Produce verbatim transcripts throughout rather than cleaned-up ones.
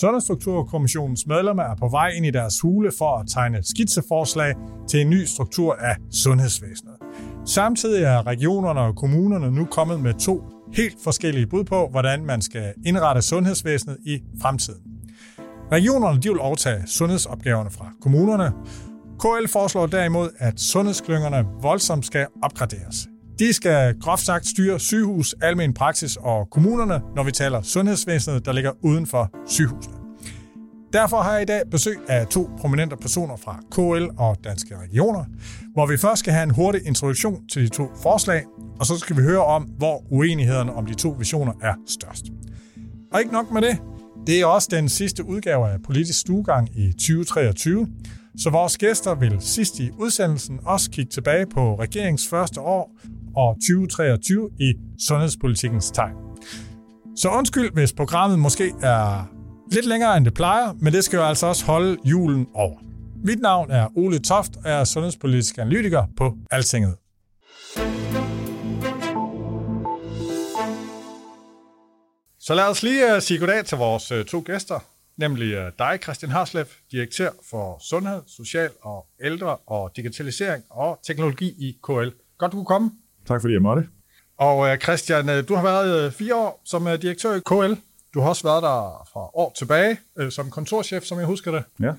Sundhedsstrukturkommissionens medlemmer er på vej ind i deres hule for at tegne skitseforslag til en ny struktur af sundhedsvæsenet. Samtidig er regionerne og kommunerne nu kommet med to helt forskellige bud på, hvordan man skal indrette sundhedsvæsenet i fremtiden. Regionerne de vil overtage sundhedsopgaverne fra kommunerne. K L foreslår derimod, at sundhedsklyngerne voldsomt skal opgraderes. De skal groft sagt styre sygehus, almen praksis og kommunerne, når vi taler sundhedsvæsenet, der ligger uden for sygehusene. Derfor har jeg i dag besøg af to prominente personer fra K L og Danske Regioner, hvor vi først skal have en hurtig introduktion til de to forslag, og så skal vi høre om, hvor uenighederne om de to visioner er størst. Og ikke nok med det, det er også den sidste udgave af Politisk Stuegang i tyve treogtyve, så vores gæster vil sidst i udsendelsen også kigge tilbage på regeringens første år og tyve treogtyve i sundhedspolitikkens tegn. Så undskyld, hvis programmet måske er lidt længere, end det plejer, men det skal jo altså også holde julen over. Mit navn er Ole Toft, og jeg er sundhedspolitisk analytiker på Altinget. Så lad os lige sige goddag til vores to gæster, nemlig dig, Christian Harsløf, direktør for Sundhed, Social og Ældre og Digitalisering og Teknologi i K L. Godt, du kunne komme. Tak fordi jeg måtte. Og Christian, du har været fire år som direktør i K L. Du har også været der fra år tilbage som kontorchef, som jeg husker det. Ja.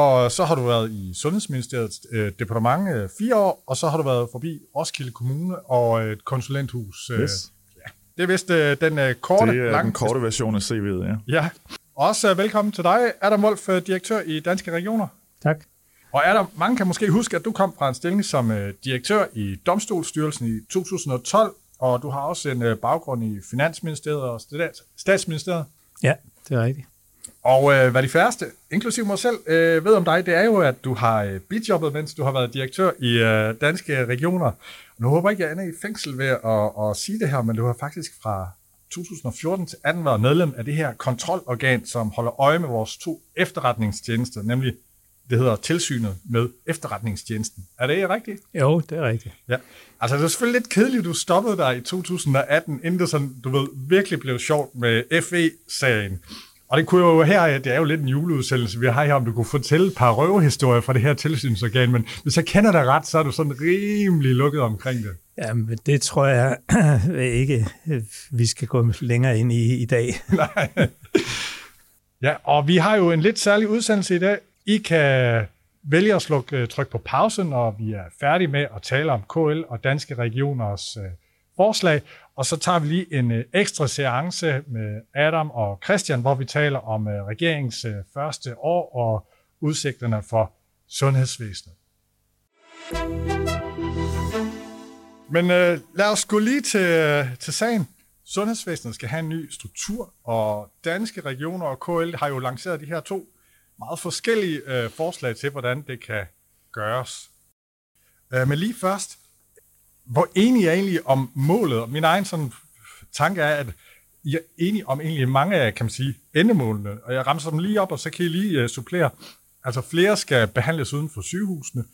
Og så har du været i Sundhedsministeriets departement fire år, og så har du været forbi Roskilde Kommune og et konsulenthus. Yes. Ja. Det er vist den korte, det er lange... den korte version af C V'et, ja. Ja. Også velkommen til dig, Adam Wolf, direktør i Danske Regioner. Tak. Og Adam, mange kan måske huske, at du kom fra en stilling som direktør i Domstolstyrelsen i to tusind og tolv, og du har også en baggrund i Finansministeriet og Statsministeriet. Ja, det er rigtigt. Og hvad de færreste, inklusive mig selv, ved om dig, det er jo, at du har bijobbet, mens du har været direktør i Danske Regioner. Nu håber jeg ikke, jeg ender i fængsel ved at, at sige det her, men du har faktisk fra to tusind og fjorten til atten været medlem af det her kontrolorgan, som holder øje med vores to efterretningstjenester, nemlig det hedder tilsynet med efterretningstjenesten. Er det rigtigt? Jo, det er rigtigt. Ja. Altså, det er selvfølgelig lidt kedeligt, at du stoppede dig i to tusind og atten, inden det sådan, du ved, virkelig blev sjovt med F E-sagen. Og det kunne jo her, det er jo lidt en juleudsendelse, vi har her, om du kunne fortælle et par røvehistorier fra det her tilsynsorgan, men hvis jeg kender dig ret, så er du sådan rimelig lukket omkring det. Jamen, det tror jeg ikke, vi skal gå længere ind i i dag. Nej. Ja, og vi har jo en lidt særlig udsendelse i dag. I kan vælge at slukke tryk på pausen, når vi er færdige med at tale om K L og Danske Regioners forslag. Og så tager vi lige en ekstra seance med Adam og Christian, hvor vi taler om regeringens første år og udsigterne for sundhedsvæsenet. Men øh, lad os gå lige til, til sagen. Sundhedsvæsenet skal have en ny struktur, og Danske Regioner og K L har jo lanceret de her to meget forskellige øh, forslag til, hvordan det kan gøres. Øh, men lige først, hvor enige er egentlig om målet? Min egen sådan tanke er, at I er enige om egentlig mange af, kan man sige, endemålene, og jeg ramser dem lige op, og så kan I lige øh, supplere. Altså flere skal behandles uden for sygehusene,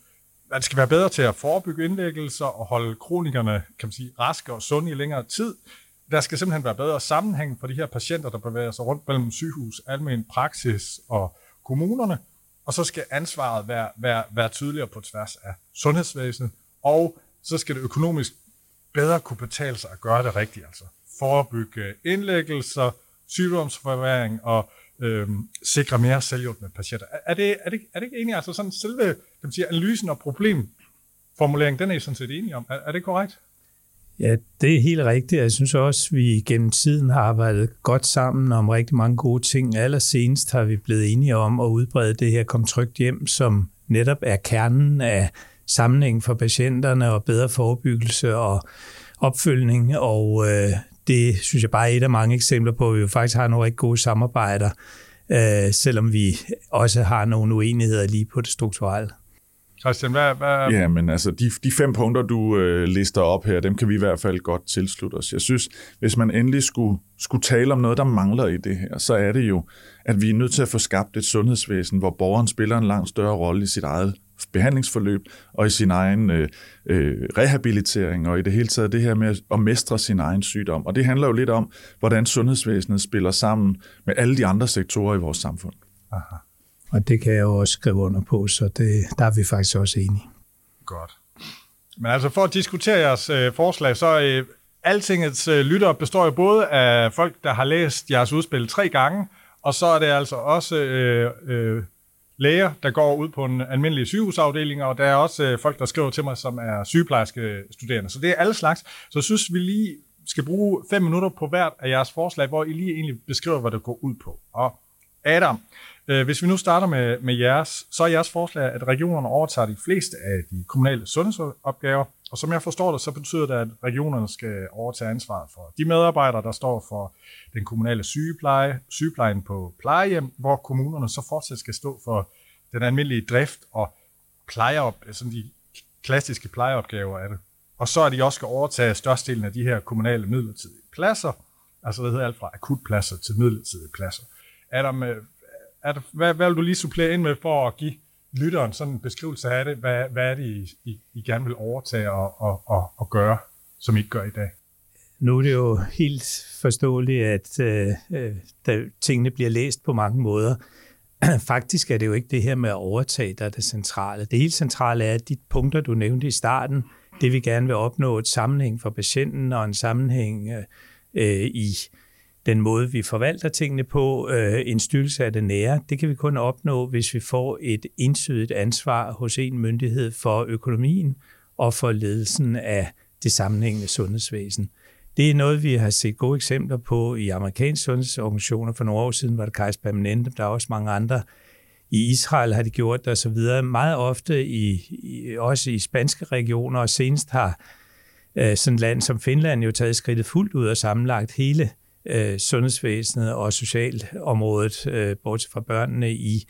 man skal være bedre til at forebygge indlæggelser og holde kronikerne, kan man sige, raske og sunde i længere tid. Der skal simpelthen være bedre sammenhæng for de her patienter, der bevæger sig rundt mellem sygehus, almen praksis og kommunerne. Og så skal ansvaret være, være, være tydeligere på tværs af sundhedsvæsenet. Og så skal det økonomisk bedre kunne betale sig at gøre det rigtigt. Altså forebygge indlæggelser, sygdomsforværing og Øhm, sikre mere selvhjulpne patienter. Er det, er det, er det ikke enige? Altså sådan selve, kan man sige, analysen og problemformuleringen, den er I sådan set enige om. Er, er det korrekt? Ja, det er helt rigtigt. Jeg synes også, at vi gennem tiden har arbejdet godt sammen om rigtig mange gode ting. Allersenest har vi blevet enige om at udbrede det her Kom Trygt Hjem, som netop er kernen af sammenhæng for patienterne og bedre forebyggelse og opfølgning, og øh, det synes jeg bare er et af mange eksempler på, at vi jo faktisk har nogle rigtig gode samarbejder, øh, selvom vi også har nogle uenigheder lige på det strukturelle. Christian, hvad, hvad... Ja, men altså, de, de fem punkter, du øh, lister op her, dem kan vi i hvert fald godt tilslutte os. Jeg synes, hvis man endelig skulle, skulle tale om noget, der mangler i det her, så er det jo, at vi er nødt til at få skabt et sundhedsvæsen, hvor borgeren spiller en langt større rolle i sit eget behandlingsforløb og i sin egen øh, rehabilitering, og i det hele taget det her med at mestre sin egen sygdom. Og det handler jo lidt om, hvordan sundhedsvæsenet spiller sammen med alle de andre sektorer i vores samfund. Aha. Og det kan jeg jo også skrive under på, så det, der er vi faktisk også enige. Godt. Men altså for at diskutere jeres øh, forslag, så øh, Altingets øh, lyttere består jo både af folk, der har læst jeres udspil tre gange, og så er det altså også øh, øh, læger, der går ud på en almindelig sygehusafdeling, og der er også øh, folk, der skriver til mig, som er sygeplejerske studerende. Så det er alle slags. Så synes vi lige skal bruge fem minutter på hvert af jeres forslag, hvor I lige egentlig beskriver, hvad det går ud på. Og Adam, hvis vi nu starter med, med jeres, så er jeres forslag, at regionerne overtager de fleste af de kommunale sundhedsopgaver, og som jeg forstår det, så betyder det, at regionerne skal overtage ansvaret for de medarbejdere, der står for den kommunale sygepleje, sygeplejen på plejehjem, hvor kommunerne så fortsat skal stå for den almindelige drift og plejeop, sådan de klassiske plejeopgaver af det. Og så er de også skal overtage størstedelen af de her kommunale midlertidige pladser, altså det hedder alt fra akutpladser til midlertidige pladser. Adam, det, hvad, hvad vil du lige supplere ind med for at give lytteren sådan en beskrivelse af det? Hvad, hvad er det, I, I, I gerne vil overtage og, og, og, og gøre, som I ikke gør i dag? Nu er det jo helt forståeligt, at øh, der, tingene bliver læst på mange måder. Faktisk er det jo ikke det her med at overtage, der er det centrale. Det helt centrale er, at de punkter, du nævnte i starten, det vi gerne vil opnå, et sammenhæng for patienten og en sammenhæng øh, i den måde, vi forvalter tingene på, øh, en styrelse af det nære, det kan vi kun opnå, hvis vi får et entydigt ansvar hos en myndighed for økonomien og for ledelsen af det sammenhængende sundhedsvæsen. Det er noget, vi har set gode eksempler på i amerikanske sundhedsorganisationer. For nogle år siden var det Kaiser Permanente, der er også mange andre. I Israel har de gjort det osv. Meget ofte, i, i, også i spanske regioner, og senest har øh, sådan et land som Finland jo taget skridtet fuldt ud og sammenlagt hele sundhedsvæsenet og socialområdet, bortset fra børnene, i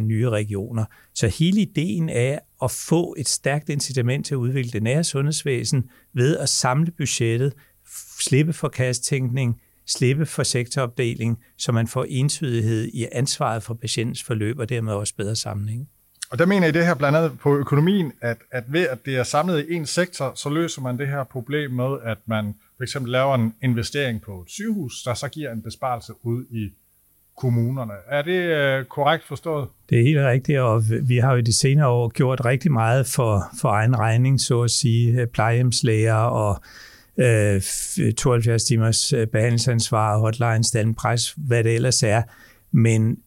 nye regioner. Så hele ideen er at få et stærkt incitament til at udvikle det nære sundhedsvæsen ved at samle budgettet, slippe for kassetænkning, slippe for sektoropdeling, så man får entydighed i ansvaret for patientens forløb og dermed også bedre sammenhæng. Og der mener I det her blandt andet på økonomien, at, at ved at det er samlet i én sektor, så løser man det her problem med, at man for eksempel laver en investering på et sygehus, der så giver en besparelse ud i kommunerne. Er det øh, korrekt forstået? Det er helt rigtigt, og vi har jo de senere år gjort rigtig meget for, for egen regning, så at sige, plejehjemslæger og øh, tooghalvfjerds timers behandlingsansvar, hotline, standpres, hvad det ellers er. Men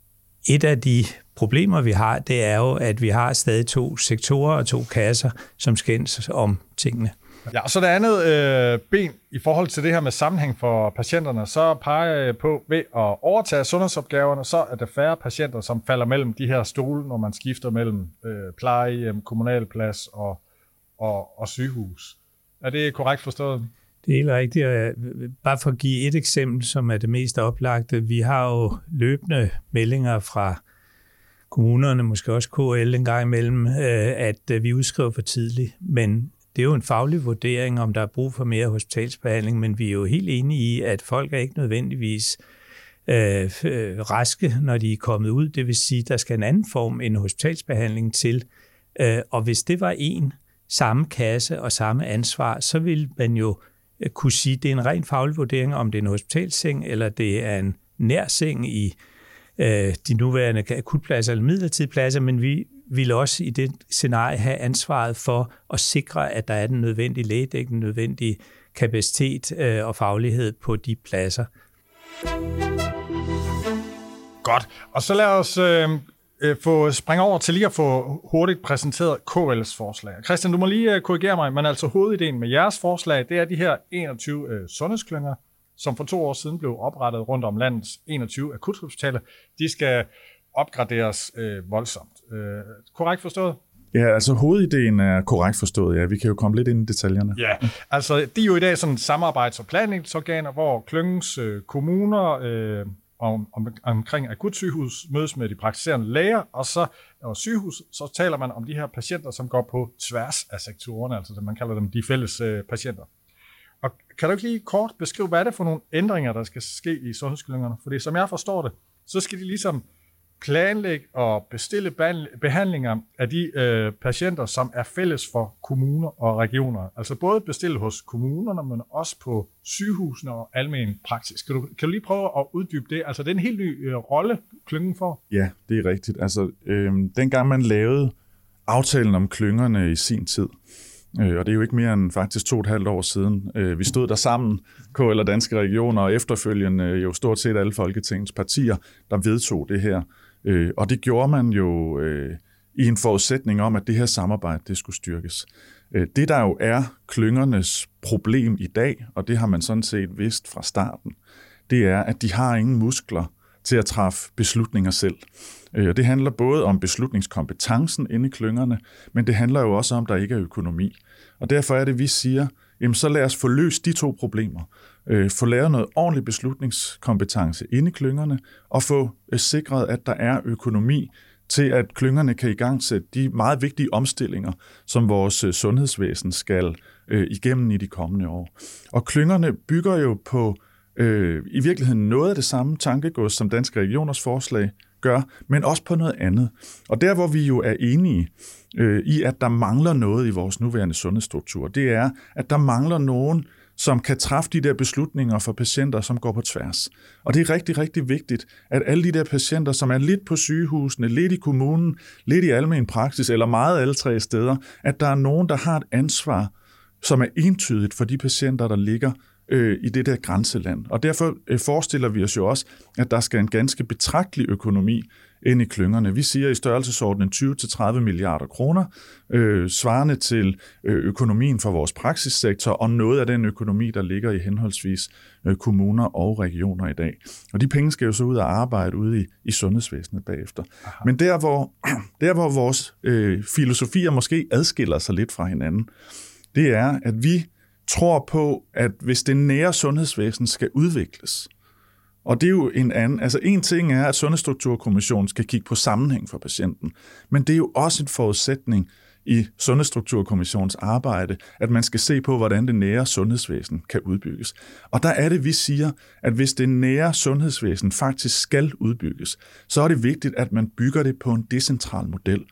et af de problemer, vi har, det er jo, at vi har stadig to sektorer og to kasser, som skændes om tingene. Ja, og så det andet øh, ben i forhold til det her med sammenhæng for patienterne, så peger jeg på, ved at overtage sundhedsopgaverne, så er der færre patienter, som falder mellem de her stole, når man skifter mellem øh, plejehjem, kommunalplads og, og, og sygehus. Er det korrekt forstået? Det er helt rigtigt. Bare for at give et eksempel, som er det mest oplagte. Vi har jo løbende meldinger fra kommunerne, måske også K L en gang imellem, at vi udskriver for tidligt. Men det er jo en faglig vurdering, om der er brug for mere hospitalsbehandling. Men vi er jo helt enige i, at folk er ikke nødvendigvis øh, raske, når de er kommet ud. Det vil sige, at der skal en anden form end hospitalsbehandling til. Og hvis det var en samme kasse og samme ansvar, så ville man jo kunne sige, at det er en ren faglig vurdering, om det er en hospitalseng, eller det er en nærseng i øh, de nuværende akutpladser eller midlertidige pladser, men vi vil også i det scenarie have ansvaret for at sikre, at der er den nødvendige lægedækning, den nødvendige kapacitet øh, og faglighed på de pladser. Godt, og så lad os øh, øh, få springe over til lige at få hurtigt præsenteret K L's forslag. Christian, du må lige øh, korrigere mig, men altså hovedideen med jeres forslag, det er de her enogtyve øh, sundhedsklynger, som for to år siden blev oprettet rundt om landets enogtyve akuthospitaler. De skal opgraderes øh, voldsomt. Øh, korrekt forstået? Ja, altså hovedideen er korrekt forstået, ja. Vi kan jo komme lidt ind i detaljerne. Ja, altså det er jo i dag sådan samarbejds- og planlægningsorganer, hvor klyngens øh, kommuner øh, om, om, omkring akutsygehus mødes med de praktiserende læger, og så og sygehus, så taler man om de her patienter, som går på tværs af sektorerne, altså man kalder dem de fælles øh, patienter. Og kan du ikke lige kort beskrive, hvad er det for nogle ændringer, der skal ske i sundhedsklyngerne? Fordi som jeg forstår det, så skal de ligesom planlægge og bestille behandlinger af de øh, patienter, som er fælles for kommuner og regioner. Altså både bestille hos kommunerne, men også på sygehusene og almen praksis. Kan du, kan du lige prøve at uddybe det? Altså det er en helt ny øh, rolle, klyngen får. Ja, det er rigtigt. Altså øh, dengang man lavede aftalen om klyngerne i sin tid, øh, og det er jo ikke mere end faktisk to og et halvt år siden, øh, vi stod der sammen, K L og Danske Regioner, og efterfølgende øh, jo stort set alle Folketingets partier, der vedtog det her. Øh, og det gjorde man jo øh, i en forudsætning om, at det her samarbejde det skulle styrkes. Øh, det der jo er klyngernes problem i dag, og det har man sådan set vidst fra starten, det er, at de har ingen muskler til at træffe beslutninger selv. Øh, og det handler både om beslutningskompetencen inde i klyngerne, men det handler jo også om, at der ikke er økonomi. Og derfor er det, vi siger, jamen så lad os få løst de to problemer. Øh, få lavet noget ordentlig beslutningskompetence inde i klyngerne, og få øh, sikret, at der er økonomi til, at klyngerne kan igangsætte de meget vigtige omstillinger, som vores øh, sundhedsvæsen skal øh, igennem i de kommende år. Og klyngerne bygger jo på øh, i virkeligheden noget af det samme tankegods, som Danske Regioners forslag gør, men også på noget andet. Og der, hvor vi jo er enige øh, i, at der mangler noget i vores nuværende sundhedsstruktur, det er, at der mangler nogen, som kan træffe de der beslutninger for patienter, som går på tværs. Og det er rigtig, rigtig vigtigt, at alle de der patienter, som er lidt på sygehusene, lidt i kommunen, lidt i almen praksis, eller meget alle tre steder, at der er nogen, der har et ansvar, som er entydigt for de patienter, der ligger øh, i det der grænseland. Og derfor øh, forestiller vi os jo også, at der skal en ganske betragtelig økonomi ind i klyngerne. Vi siger i størrelsesordenen tyve til tredive milliarder kroner, øh, svarende til økonomien for vores praksissektor, og noget af den økonomi, der ligger i henholdsvis øh, kommuner og regioner i dag. Og de penge skal jo så ud og arbejde ude i, i sundhedsvæsenet bagefter. Aha. Men der hvor, der, hvor vores øh, filosofier måske adskiller sig lidt fra hinanden, det er, at vi tror på, at hvis det nære sundhedsvæsen skal udvikles, og det er jo en anden, altså en ting er, at Sundhedsstrukturkommissionen skal kigge på sammenhæng for patienten, men det er jo også en forudsætning i Sundhedsstrukturkommissionens arbejde, at man skal se på, hvordan det nære sundhedsvæsen kan udbygges. Og der er det, vi siger, at hvis det nære sundhedsvæsen faktisk skal udbygges, så er det vigtigt, at man bygger det på en decentral model.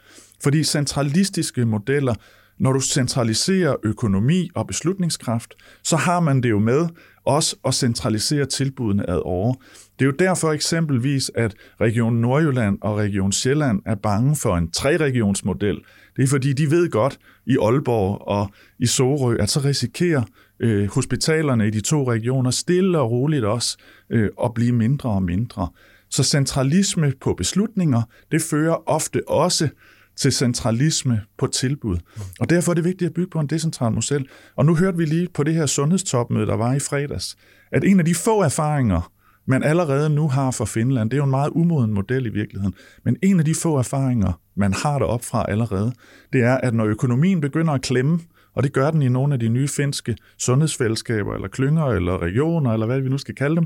Fordi centralistiske modeller, når du centraliserer økonomi og beslutningskraft, så har man det jo med også at centralisere tilbudene ad over. Det er jo derfor eksempelvis, at Region Nordjylland og Region Sjælland er bange for en tre-regionsmodel. Det er fordi, de ved godt i Aalborg og i Sorø, at så risikerer øh, hospitalerne i de to regioner stille og roligt også øh, at blive mindre og mindre. Så centralisme på beslutninger, det fører ofte også til centralisme på tilbud. Og derfor er det vigtigt at bygge på en decentral model. Og nu hørte vi lige på det her sundhedstopmøde, der var i fredags, at en af de få erfaringer, man allerede nu har fra Finland, det er jo en meget umoden model i virkeligheden, men en af de få erfaringer, man har deroppe fra allerede, det er, at når økonomien begynder at klemme, og det gør den i nogle af de nye finske sundhedsfællesskaber, eller klynger, eller regioner, eller hvad vi nu skal kalde dem,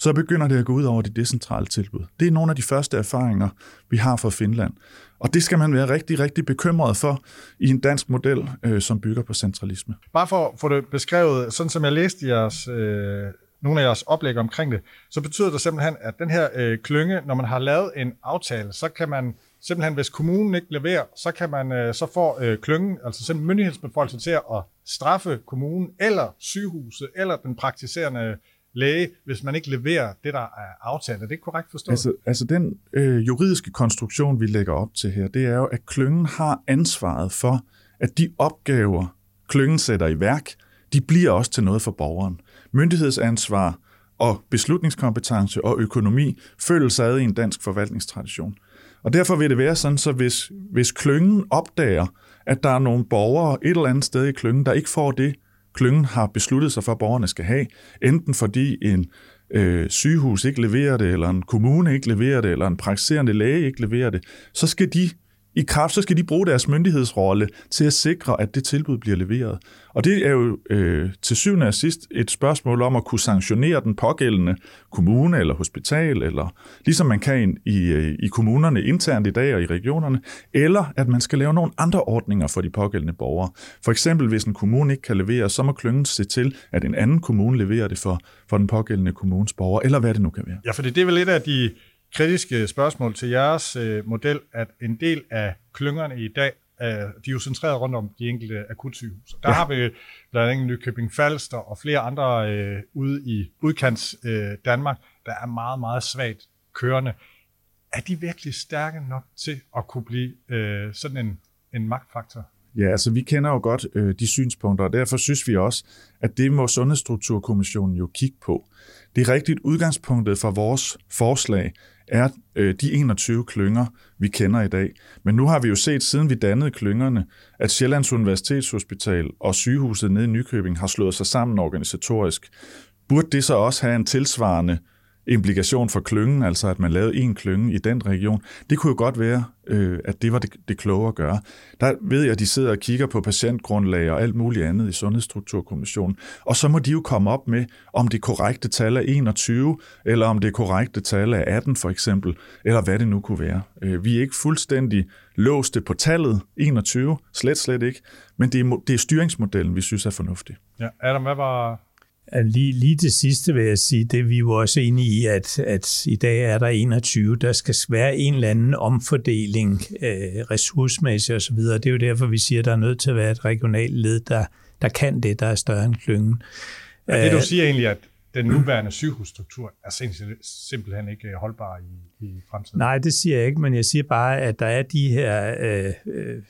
så begynder det at gå ud over de decentrale tilbud. Det er nogle af de første erfaringer, vi har fra Finland. Og det skal man være rigtig, rigtig bekymret for i en dansk model, øh, som bygger på centralisme. Bare for at få det beskrevet, sådan som jeg læste jeres, øh, nogle af jeres oplæg omkring det, så betyder det simpelthen, at den her øh, klynge, når man har lavet en aftale, så kan man simpelthen, hvis kommunen ikke leverer, så kan man øh, så får øh, klyngen, altså simpelthen myndighedsbeføjelsen til at straffe kommunen eller sygehuset eller den praktiserende læge, hvis man ikke leverer det, der er aftalt. Er det ikke korrekt forstået? Altså, altså den øh, juridiske konstruktion, vi lægger op til her, det er jo, at klyngen har ansvaret for, at de opgaver, klyngen sætter i værk, de bliver også til noget for borgeren. Myndighedsansvar og beslutningskompetence og økonomi følges ad i en dansk forvaltningstradition. Og derfor vil det være sådan, så hvis, hvis klyngen opdager, at der er nogle borgere et eller andet sted i klyngen, der ikke får det, klyngen har besluttet sig for, at borgerne skal have, enten fordi en øh, sygehus ikke leverer det, eller en kommune ikke leverer det, eller en praktiserende læge ikke leverer det, så skal de I kraft, så skal de bruge deres myndighedsrolle til at sikre, at det tilbud bliver leveret. Og det er jo øh, til syvende og sidst et spørgsmål om at kunne sanktionere den pågældende kommune eller hospital, eller ligesom man kan i, i kommunerne internt i dag og i regionerne, eller at man skal lave nogle andre ordninger for de pågældende borgere. For eksempel, hvis en kommune ikke kan levere, så må klyngen se til, at en anden kommune leverer det for, for den pågældende kommunes borgere, eller hvad det nu kan være. Ja, for det er vel et af de kritiske spørgsmål til jeres øh, model, at en del af klyngerne i dag, øh, de er jo centreret rundt om de enkelte akutsygehus. Der ja. har vi blandt andet Nykøbing Falster og flere andre øh, ude i udkants øh, Danmark, der er meget, meget svagt kørende. Er de virkelig stærke nok til at kunne blive øh, sådan en, en magtfaktor? Ja, altså vi kender jo godt øh, de synspunkter, og derfor synes vi også, at det må Sundhedsstrukturkommissionen jo kigge på. Det er rigtigt, udgangspunktet for vores forslag er øh, de enogtyve klynger, vi kender i dag. Men nu har vi jo set, siden vi dannede klyngerne, at Sjællands Universitetshospital og sygehuset nede i Nykøbing har slået sig sammen organisatorisk. Burde det så også have en tilsvarende implikation for klyngen, altså at man lavede en klynge i den region? Det kunne jo godt være, øh, at det var det, det kloge at gøre. Der ved jeg, at de sidder og kigger på patientgrundlag og alt muligt andet i Sundhedsstrukturkommissionen, og så må de jo komme op med, om det korrekte tal er enogtyve, eller om det korrekte tal er atten for eksempel, eller hvad det nu kunne være. Vi er ikke fuldstændig låste på tallet enogtyve, slet slet ikke, men det er, det er styringsmodellen, vi synes er fornuftig. Ja, Adam, hvad var... Lige, lige det sidste vil jeg sige, det er vi jo også enige i, at, at i dag er der enogtyve, der skal være en eller anden omfordeling, øh, ressourcemæssigt osv. Det er jo derfor, vi siger, at der er nødt til at være et regionalt led, der, der kan det, der er større end klyngen. Ja, det du siger egentlig, at den nuværende sygehusstruktur er simpelthen ikke holdbar i, i fremtiden? Nej, det siger jeg ikke, men jeg siger bare, at der er de her... Øh, øh,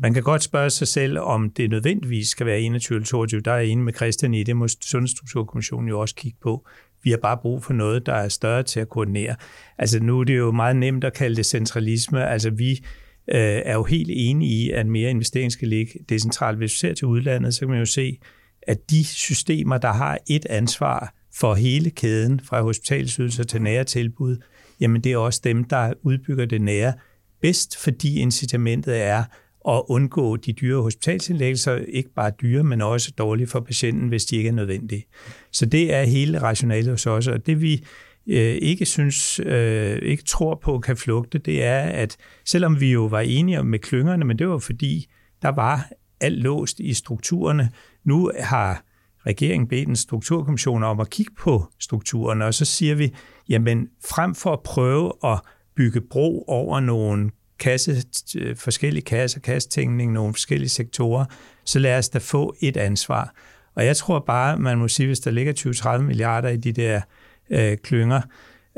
Man kan godt spørge sig selv, om det nødvendigvis skal være enogtyve eller toogtyve. Der er jeg enig med Christian i, det må Sundhedsstrukturkommissionen jo også kigge på. Vi har bare brug for noget, der er større til at koordinere. Altså nu er det jo meget nemt at kalde det centralisme. Altså vi øh, er jo helt enige i, at mere investering skal ligge decentralt. Hvis vi ser til udlandet, så kan man jo se, at de systemer, der har et ansvar for hele kæden, fra hospitalsydelser til nære tilbud, jamen det er også dem, der udbygger det nære bedst, fordi incitamentet er og undgå de dyre hospitalsindlæggelser, ikke bare dyre, men også dårlige for patienten, hvis de ikke er nødvendige. Så det er hele rationalet hos os, og det vi øh, ikke synes, øh, ikke tror på kan flugte, det er, at selvom vi jo var enige med klyngerne, men det var fordi, der var alt låst i strukturerne. Nu har regeringen bedt en strukturkommission om at kigge på strukturerne, og så siger vi, jamen frem for at prøve at bygge bro over nogle kasse, forskellige kasser, kassetænkning, nogle forskellige sektorer, så lad os da få et ansvar. Og jeg tror bare, man må sige, hvis der ligger tyve til tredive milliarder i de der øh, klynger,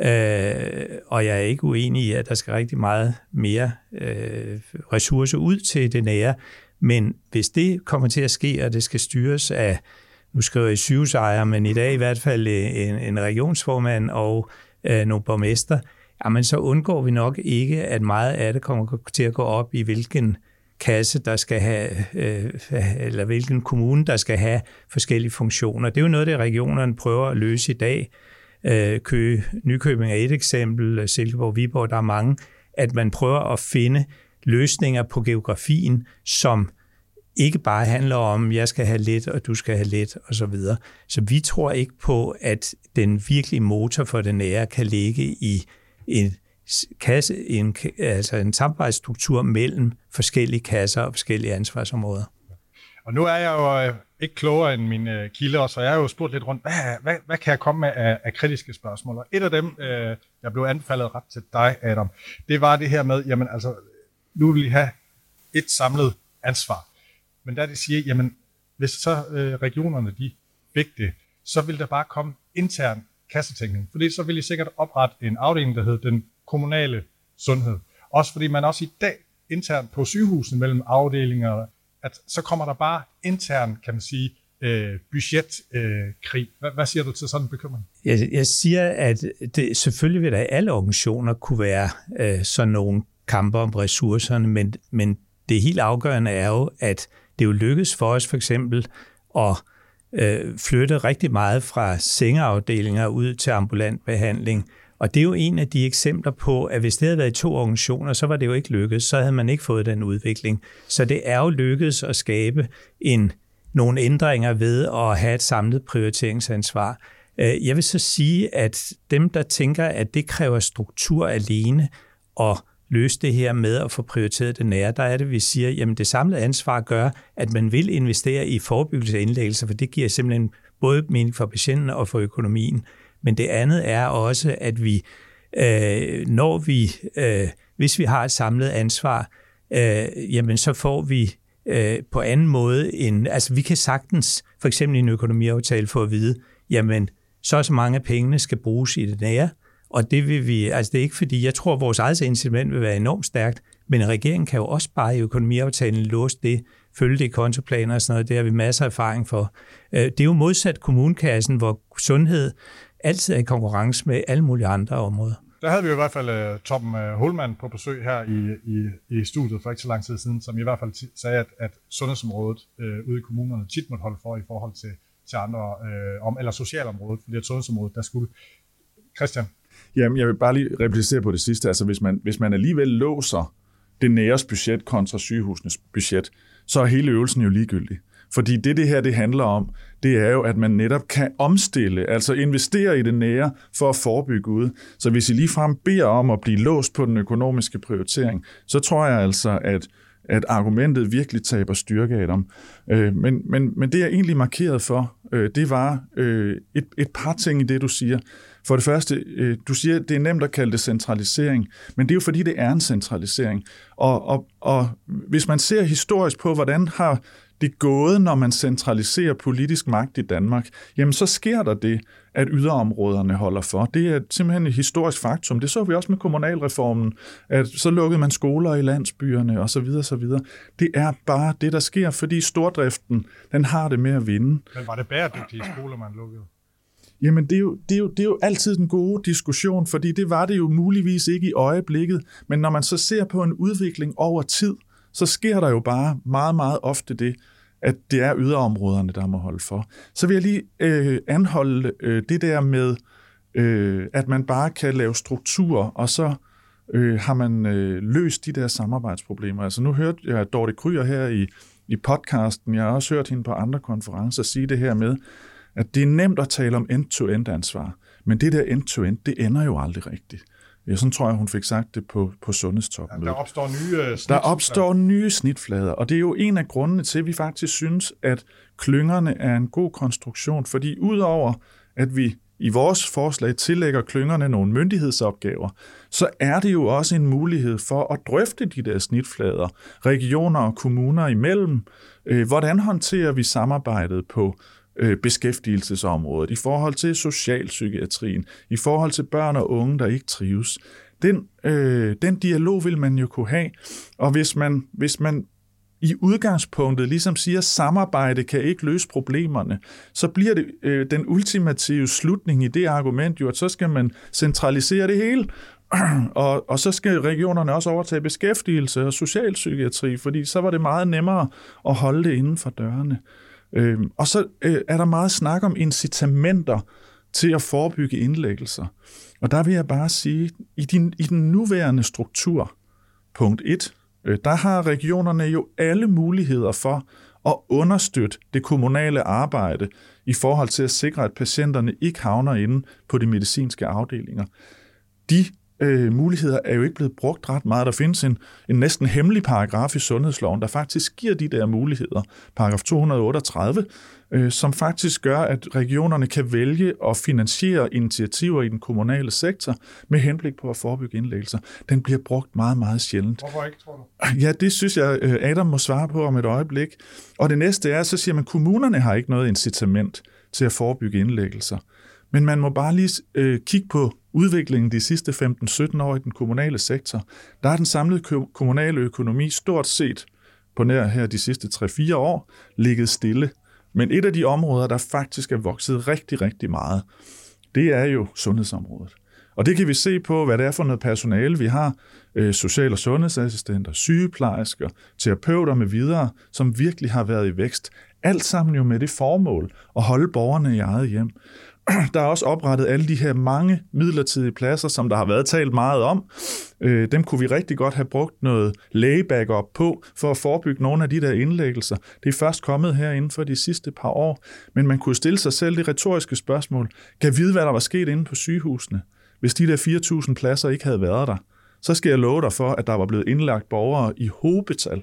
øh, og jeg er ikke uenig i, at der skal rigtig meget mere øh, ressourcer ud til det nære, men hvis det kommer til at ske, og det skal styres af, nu skriver jeg sygehusejere, men i dag i hvert fald en, en regionsformand og øh, nogle borgmester, jamen så undgår vi nok ikke, at meget af det kommer til at gå op i, hvilken kasse, der skal have, øh, eller hvilken kommune, der skal have forskellige funktioner. Det er jo noget, det regionerne prøver at løse i dag. Øh, Køge, Nykøbing er et eksempel, Silkeborg, Viborg, der er mange, at man prøver at finde løsninger på geografien, som ikke bare handler om, jeg skal have lidt, og du skal have lidt, og så videre. Så vi tror ikke på, at den virkelige motor for det nære kan ligge i en kasse, en, altså en samarbejdsstruktur mellem forskellige kasser og forskellige ansvarsområder. Og nu er jeg jo ikke klogere end mine kilder, så jeg har jo spurgt lidt rundt, hvad, hvad, hvad kan jeg komme med af, af kritiske spørgsmål? Og et af dem, øh, jeg blev anbefalet ret til dig, Adam, det var det her med, jamen altså, nu vil I have et samlet ansvar. Men da de siger, jamen, hvis så øh, regionerne, de fik det, så vil der bare komme intern kassetænkning, fordi så vil I sikkert oprette en afdeling, der hedder den kommunale sundhed. Også fordi man også i dag internt på sygehusene mellem afdelingerne, at så kommer der bare intern, kan man sige, øh, budgetkrig. Hvad, hvad siger du til sådan en bekymring? Jeg, jeg siger, at det, selvfølgelig vil der i alle organisationer kunne være øh, sådan nogle kamper om ressourcerne, men, men det helt afgørende er jo, at det jo lykkes for os for eksempel at øh, flytte rigtig meget fra sengeafdelinger ud til ambulant behandling. Og det er jo en af de eksempler på, at hvis det havde været to organisationer, så var det jo ikke lykkedes, så havde man ikke fået den udvikling. Så det er jo lykkedes at skabe en, nogle ændringer ved at have et samlet prioriteringsansvar. Jeg vil så sige, at dem, der tænker, at det kræver struktur alene og løse det her med at få prioriteret det nære, der er det, vi siger, jamen det samlede ansvar gør, at man vil investere i forebyggelse og indlæggelser, for det giver simpelthen både mening for patienten og for økonomien. Men det andet er også, at vi, øh, når vi, øh, hvis vi har et samlet ansvar, øh, jamen så får vi øh, på anden måde en, altså vi kan sagtens, for eksempel i en økonomiaftale, få at vide, jamen så og så mange af pengene skal bruges i det nære, og det vil vi, altså det er ikke fordi, jeg tror, at vores eget incitament vil være enormt stærkt, men regeringen kan jo også bare i økonomiaftalen låse det, følge det i kontoplaner og sådan noget, det har vi masser af erfaring for. Det er jo modsat kommunekassen, hvor sundhed altid er i konkurrence med alle mulige andre områder. Der havde vi i hvert fald Tom Hulman på besøg her i, i, i studiet for ikke så lang tid siden, som i hvert fald t- sagde, at, at sundhedsområdet øh, ude i kommunerne tit måtte holde for i forhold til, til andre, øh, om, eller socialområdet, fordi at sundhedsområdet, der skulle... Christian? Jamen, jeg vil bare lige replicere på det sidste. Altså, hvis man, hvis man alligevel låser det næres budget kontra sygehusenes budget, så er hele øvelsen jo ligegyldig. Fordi det, det her det handler om, det er jo, at man netop kan omstille, altså investere i det nære for at forebygge ude. Så hvis I ligefrem beder om at blive låst på den økonomiske prioritering, så tror jeg altså, at, at argumentet virkelig taber styrke af dem. Øh, men, men, men det, jeg egentlig markerede for, øh, det var øh, et, et par ting i det, du siger. For det første, øh, du siger, at det er nemt at kalde det centralisering, men det er jo fordi, det er en centralisering. Og, og, og hvis man ser historisk på, hvordan har... det er gået, når man centraliserer politisk magt i Danmark, jamen så sker der det, at yderområderne holder for. Det er simpelthen et historisk faktum. Det så vi også med kommunalreformen, at så lukkede man skoler i landsbyerne og så videre, så videre. Det er bare det, der sker, fordi stordriften, den har det med at vinde. Men var det bæredygtige skoler, man lukkede? Jamen, det er, jo, det, er jo, det er jo altid den gode diskussion, fordi det var det jo muligvis ikke i øjeblikket, men når man så ser på en udvikling over tid, så sker der jo bare meget, meget ofte det, at det er yderområderne, der må holde for. Så vil jeg lige øh, anholde øh, det der med, øh, at man bare kan lave strukturer, og så øh, har man øh, løst de der samarbejdsproblemer. Altså nu hørte jeg Dorte Kryger her i, i podcasten, jeg har også hørt hende på andre konferencer sige det her med, at det er nemt at tale om end-to-end ansvar, men det der end-to-end, det ender jo aldrig rigtigt. Ja, sådan tror jeg, hun fik sagt det på, på sundhedstopmødet. Ja, der opstår nye øh, snitflader. Der opstår nye snitflader, og det er jo en af grundene til, at vi faktisk synes, at klyngerne er en god konstruktion, fordi udover at vi i vores forslag tillægger klyngerne nogle myndighedsopgaver, så er det jo også en mulighed for at drøfte de der snitflader, regioner og kommuner imellem. Hvordan håndterer vi samarbejdet på beskæftigelsesområdet, i forhold til socialpsykiatrien, i forhold til børn og unge, der ikke trives. Den, øh, den dialog vil man jo kunne have, og hvis man, hvis man i udgangspunktet ligesom siger, at samarbejde kan ikke løse problemerne, så bliver det øh, den ultimative slutning i det argument jo, at så skal man centralisere det hele, og, og så skal regionerne også overtage beskæftigelse og socialpsykiatri, fordi så var det meget nemmere at holde det inden for dørene. Øhm, og så øh, er der meget snak om incitamenter til at forebygge indlæggelser. Og der vil jeg bare sige, i, din, i den nuværende struktur, punkt et, øh, der har regionerne jo alle muligheder for at understøtte det kommunale arbejde i forhold til at sikre, at patienterne ikke havner inde på de medicinske afdelinger. De Øh, muligheder er jo ikke blevet brugt ret meget. Der findes en, en næsten hemmelig paragraf i sundhedsloven, der faktisk giver de der muligheder, paragraf to hundrede otteogtredive, øh, som faktisk gør, at regionerne kan vælge at finansiere initiativer i den kommunale sektor med henblik på at forebygge indlæggelser. Den bliver brugt meget, meget sjældent. Hvorfor ikke, tror du? Ja, det synes jeg, Adam må svare på om et øjeblik. Og det næste er, så siger man, at kommunerne har ikke noget incitament til at forebygge indlæggelser. Men man må bare lige øh, kigge på udviklingen de sidste femten sytten år i den kommunale sektor. Der er den samlede ko- kommunale økonomi stort set på nær her de sidste tre fire år ligget stille. Men et af de områder, der faktisk er vokset rigtig, rigtig meget, det er jo sundhedsområdet. Og det kan vi se på, hvad det er for noget personale, vi har. Øh, social- og sundhedsassistenter, sygeplejersker, terapeuter med videre, som virkelig har været i vækst. Alt sammen jo med det formål at holde borgerne i eget hjem. Der er også oprettet alle de her mange midlertidige pladser, som der har været talt meget om. Dem kunne vi rigtig godt have brugt noget lægebackup på, for at forebygge nogle af de der indlæggelser. Det er først kommet her inden for de sidste par år, men man kunne stille sig selv det retoriske spørgsmål. Kan vide, hvad der var sket inde på sygehusene, hvis de der fire tusind pladser ikke havde været der? Så skal jeg love dig for, at der var blevet indlagt borgere i hobetal.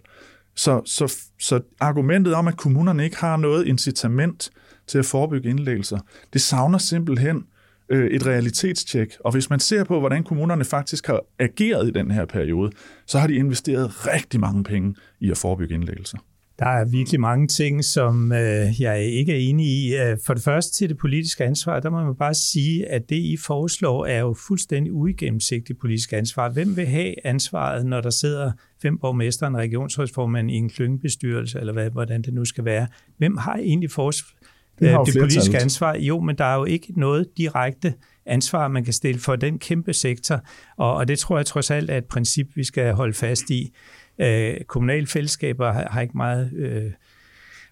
Så, så, så argumentet om, at kommunerne ikke har noget incitament til at forebygge indlæggelser, det savner simpelthen øh, et realitetstjek. Og hvis man ser på, hvordan kommunerne faktisk har ageret i den her periode, så har de investeret rigtig mange penge i at forebygge indlæggelser. Der er virkelig mange ting, som øh, jeg ikke er enig i. For det første til det politiske ansvar, der må man bare sige, at det, I foreslår, er jo fuldstændig uigennemsigtigt politisk ansvar. Hvem vil have ansvaret, når der sidder fem borgmester, en regionsrådsformand i en klyngebestyrelse, eller hvad, hvordan det nu skal være? Hvem har egentlig foreslået det, det politiske ansvar? Jo, men der er jo ikke noget direkte ansvar, man kan stille for den kæmpe sektor, og, og det tror jeg trods alt er et princip, vi skal holde fast i. Øh, kommunale fællesskaber har ikke meget, øh,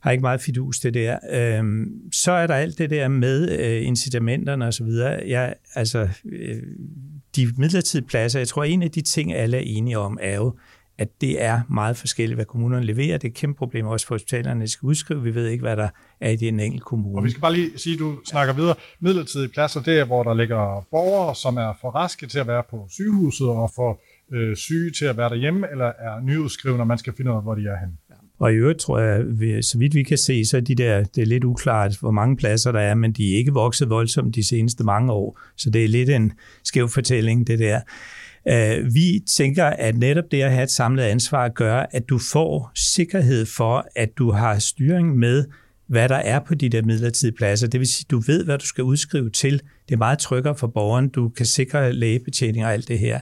har ikke meget fidus det der. Øh, så er der alt det der med øh, incitamenterne og så videre. Jeg, altså, øh, de midlertidige pladser, jeg tror, en af de ting, alle er enige om, er jo, at det er meget forskelligt, hvad kommunerne leverer. Det er et kæmpe problem også for hospitalerne, der skal udskrive. Vi ved ikke, hvad der er i den enkelte kommune. Og vi skal bare lige sige, at du snakker videre. Midlertidige pladser, det er, hvor der ligger borgere, som er for raske til at være på sygehuset og for øh, syge til at være derhjemme, eller er nyudskrivende, og man skal finde ud af, hvor de er henne. Og i øvrigt tror jeg, så vidt vi kan se, så er de der, det er lidt uklart, hvor mange pladser der er, men de er ikke vokset voldsomt de seneste mange år. Så det er lidt en skæv fortælling, det der. Vi tænker, at netop det at have et samlet ansvar gør, at du får sikkerhed for, at du har styring med, hvad der er på de der midlertidige pladser. Det vil sige, at du ved, hvad du skal udskrive til. Det er meget tryggere for borgeren. Du kan sikre lægebetjening og alt det her.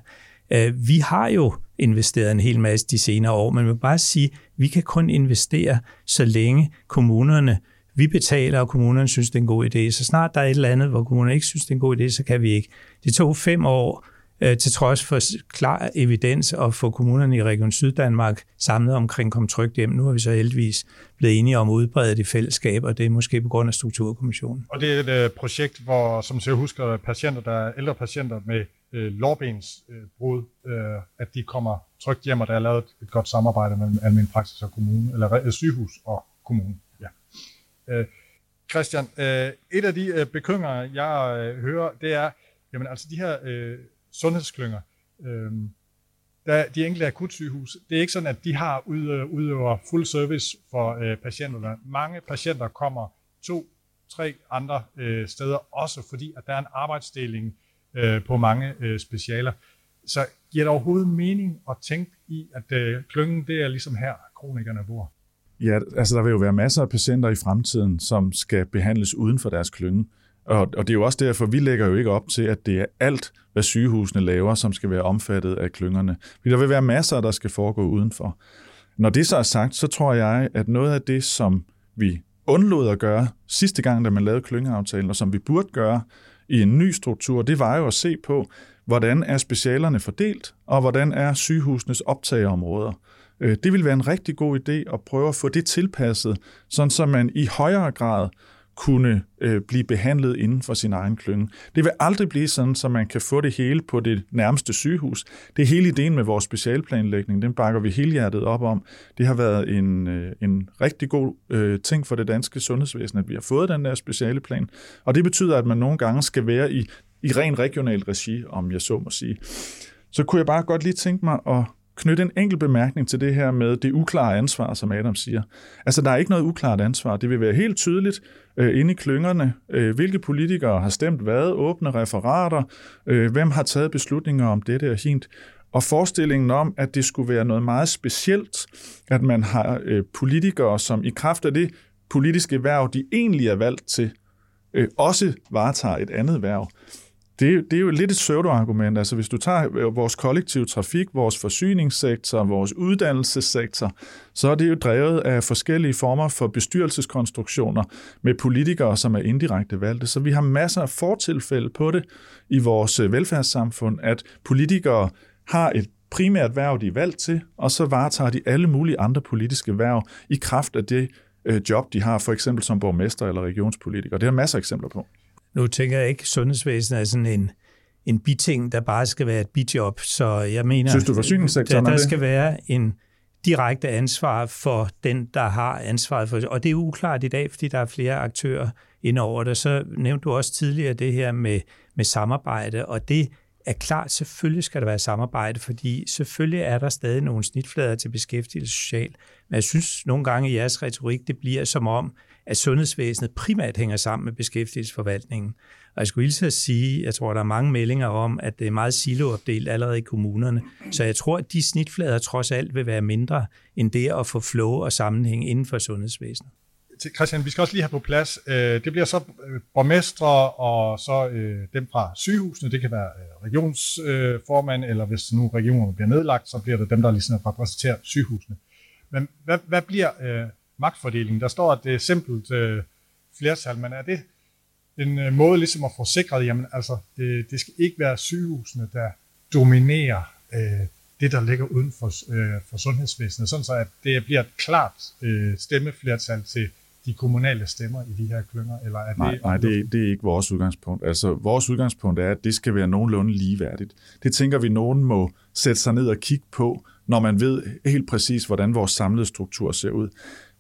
Vi har jo investeret en hel masse de senere år, men man vil bare sige, at vi kan kun investere, så længe kommunerne, vi betaler, og kommunerne synes, det er en god idé. Så snart der er et eller andet, hvor kommunerne ikke synes, det er en god idé, så kan vi ikke. Det tog fem år, til trods for klar evidens at få kommunerne i Region Syddanmark samlet omkring Kom Trygt Hjem. Nu er vi så heldigvis blevet enige om at udbrede det fællesskab, og det er måske på grund af Strukturkommissionen. Og det er et projekt, hvor, som jeg husker, patienter, der er ældre patienter med øh, lårbensbrud, øh, øh, at de kommer trygt hjem, og der er lavet et godt samarbejde mellem almen praksis og kommune, eller øh, sygehus og kommune. Ja. Øh, Christian, øh, et af de øh, bekymringer, jeg øh, hører, det er, jamen altså de her øh, sundhedsklynger, øhm, der, de enkelte akutsygehus, det er ikke sådan, at de har ud, udøver fuld service for øh, patienterne. Mange patienter kommer to, tre andre øh, steder, også fordi at der er en arbejdsdeling øh, på mange øh, specialer. Så giver det overhovedet mening at tænke i, at øh, klyngen, det er ligesom her, kronikerne bor? Ja, altså der vil jo være masser af patienter i fremtiden, som skal behandles uden for deres klynge. Og det er jo også derfor, vi lægger jo ikke op til, at det er alt, hvad sygehusene laver, som skal være omfattet af klyngerne. Fordi der vil være masser, der skal foregå udenfor. Når det så er sagt, så tror jeg, at noget af det, som vi undlod at gøre sidste gang, da man lavede klyngeaftalen, og som vi burde gøre i en ny struktur, det var jo at se på, hvordan er specialerne fordelt, og hvordan er sygehusenes optageområder. Det ville være en rigtig god idé at prøve at få det tilpasset, sådan så man i højere grad kunne øh, blive behandlet inden for sin egen klynge. Det vil aldrig blive sådan, så man kan få det hele på det nærmeste sygehus. Det er hele ideen med vores specialplanlægning, den bakker vi helhjertet op om. Det har været en, øh, en rigtig god øh, ting for det danske sundhedsvæsen, at vi har fået den der specialeplan, og det betyder, at man nogle gange skal være i, i ren regional regi, om jeg så må sige. Så kunne jeg bare godt lige tænke mig at knytte en enkelt bemærkning til det her med det uklare ansvar, som Adam siger. Altså, der er ikke noget uklart ansvar. Det vil være helt tydeligt øh, inde i klyngerne, øh, hvilke politikere har stemt hvad, åbne referater, øh, hvem har taget beslutninger om dette og hint. Og forestillingen om, at det skulle være noget meget specielt, at man har øh, politikere, som i kraft af det politiske hverv, de egentlig er valgt til, øh, også varetager et andet hverv. Det, det er jo lidt et pseudo-argument. Altså, hvis du tager vores kollektive trafik, vores forsyningssektor, vores uddannelsessektor, så er det jo drevet af forskellige former for bestyrelseskonstruktioner med politikere, som er indirekte valgte. Så vi har masser af fortilfælde på det i vores velfærdssamfund, at politikere har et primært hverv, de er valgt til, og så varetager de alle mulige andre politiske hverv i kraft af det øh, job, de har, for eksempel som borgmester eller regionspolitiker. Det er der masser af eksempler på. Nu tænker jeg ikke, at sundhedsvæsenet er sådan en, en biting, der bare skal være et bijob. Så jeg mener, synes du, forsyningssektoren der, der skal være en direkte ansvar for den, der har ansvaret for det. Og det er uklart i dag, fordi der er flere aktører indover det. Så nævnte du også tidligere det her med, med samarbejde, og det er klart, selvfølgelig skal der være samarbejde, fordi selvfølgelig er der stadig nogle snitflader til beskæftigelse socialt. Men jeg synes nogle gange i jeres retorik, det bliver som om, at sundhedsvæsenet primært hænger sammen med beskæftigelsesforvaltningen. Og jeg skulle hilse at sige, jeg tror, der er mange meldinger om, at det er meget siloopdelt allerede i kommunerne. Så jeg tror, at de snitflader trods alt vil være mindre end det at få flow og sammenhæng inden for sundhedsvæsenet. Christian, vi skal også lige have på plads. Det bliver så borgmestre og så dem fra sygehusene. Det kan være regionsformand, eller hvis nu regionerne bliver nedlagt, så bliver det dem, der ligesom repræsenterer sygehusene. Men hvad, hvad bliver magtfordelingen? Der står, at det er simpelt flertal, men er det en måde ligesom at få sikret, jamen altså, det, det skal ikke være sygehusene, der dominerer det, der ligger uden for, for sundhedsvæsenet, sådan så at det bliver et klart stemmeflertal til de kommunale stemmer i de her klynger, eller er det... Nej, nej det, er, det er ikke vores udgangspunkt. Altså, vores udgangspunkt er, at det skal være nogenlunde ligeværdigt. Det tænker vi, nogen må sætte sig ned og kigge på, når man ved helt præcis, hvordan vores samlede struktur ser ud.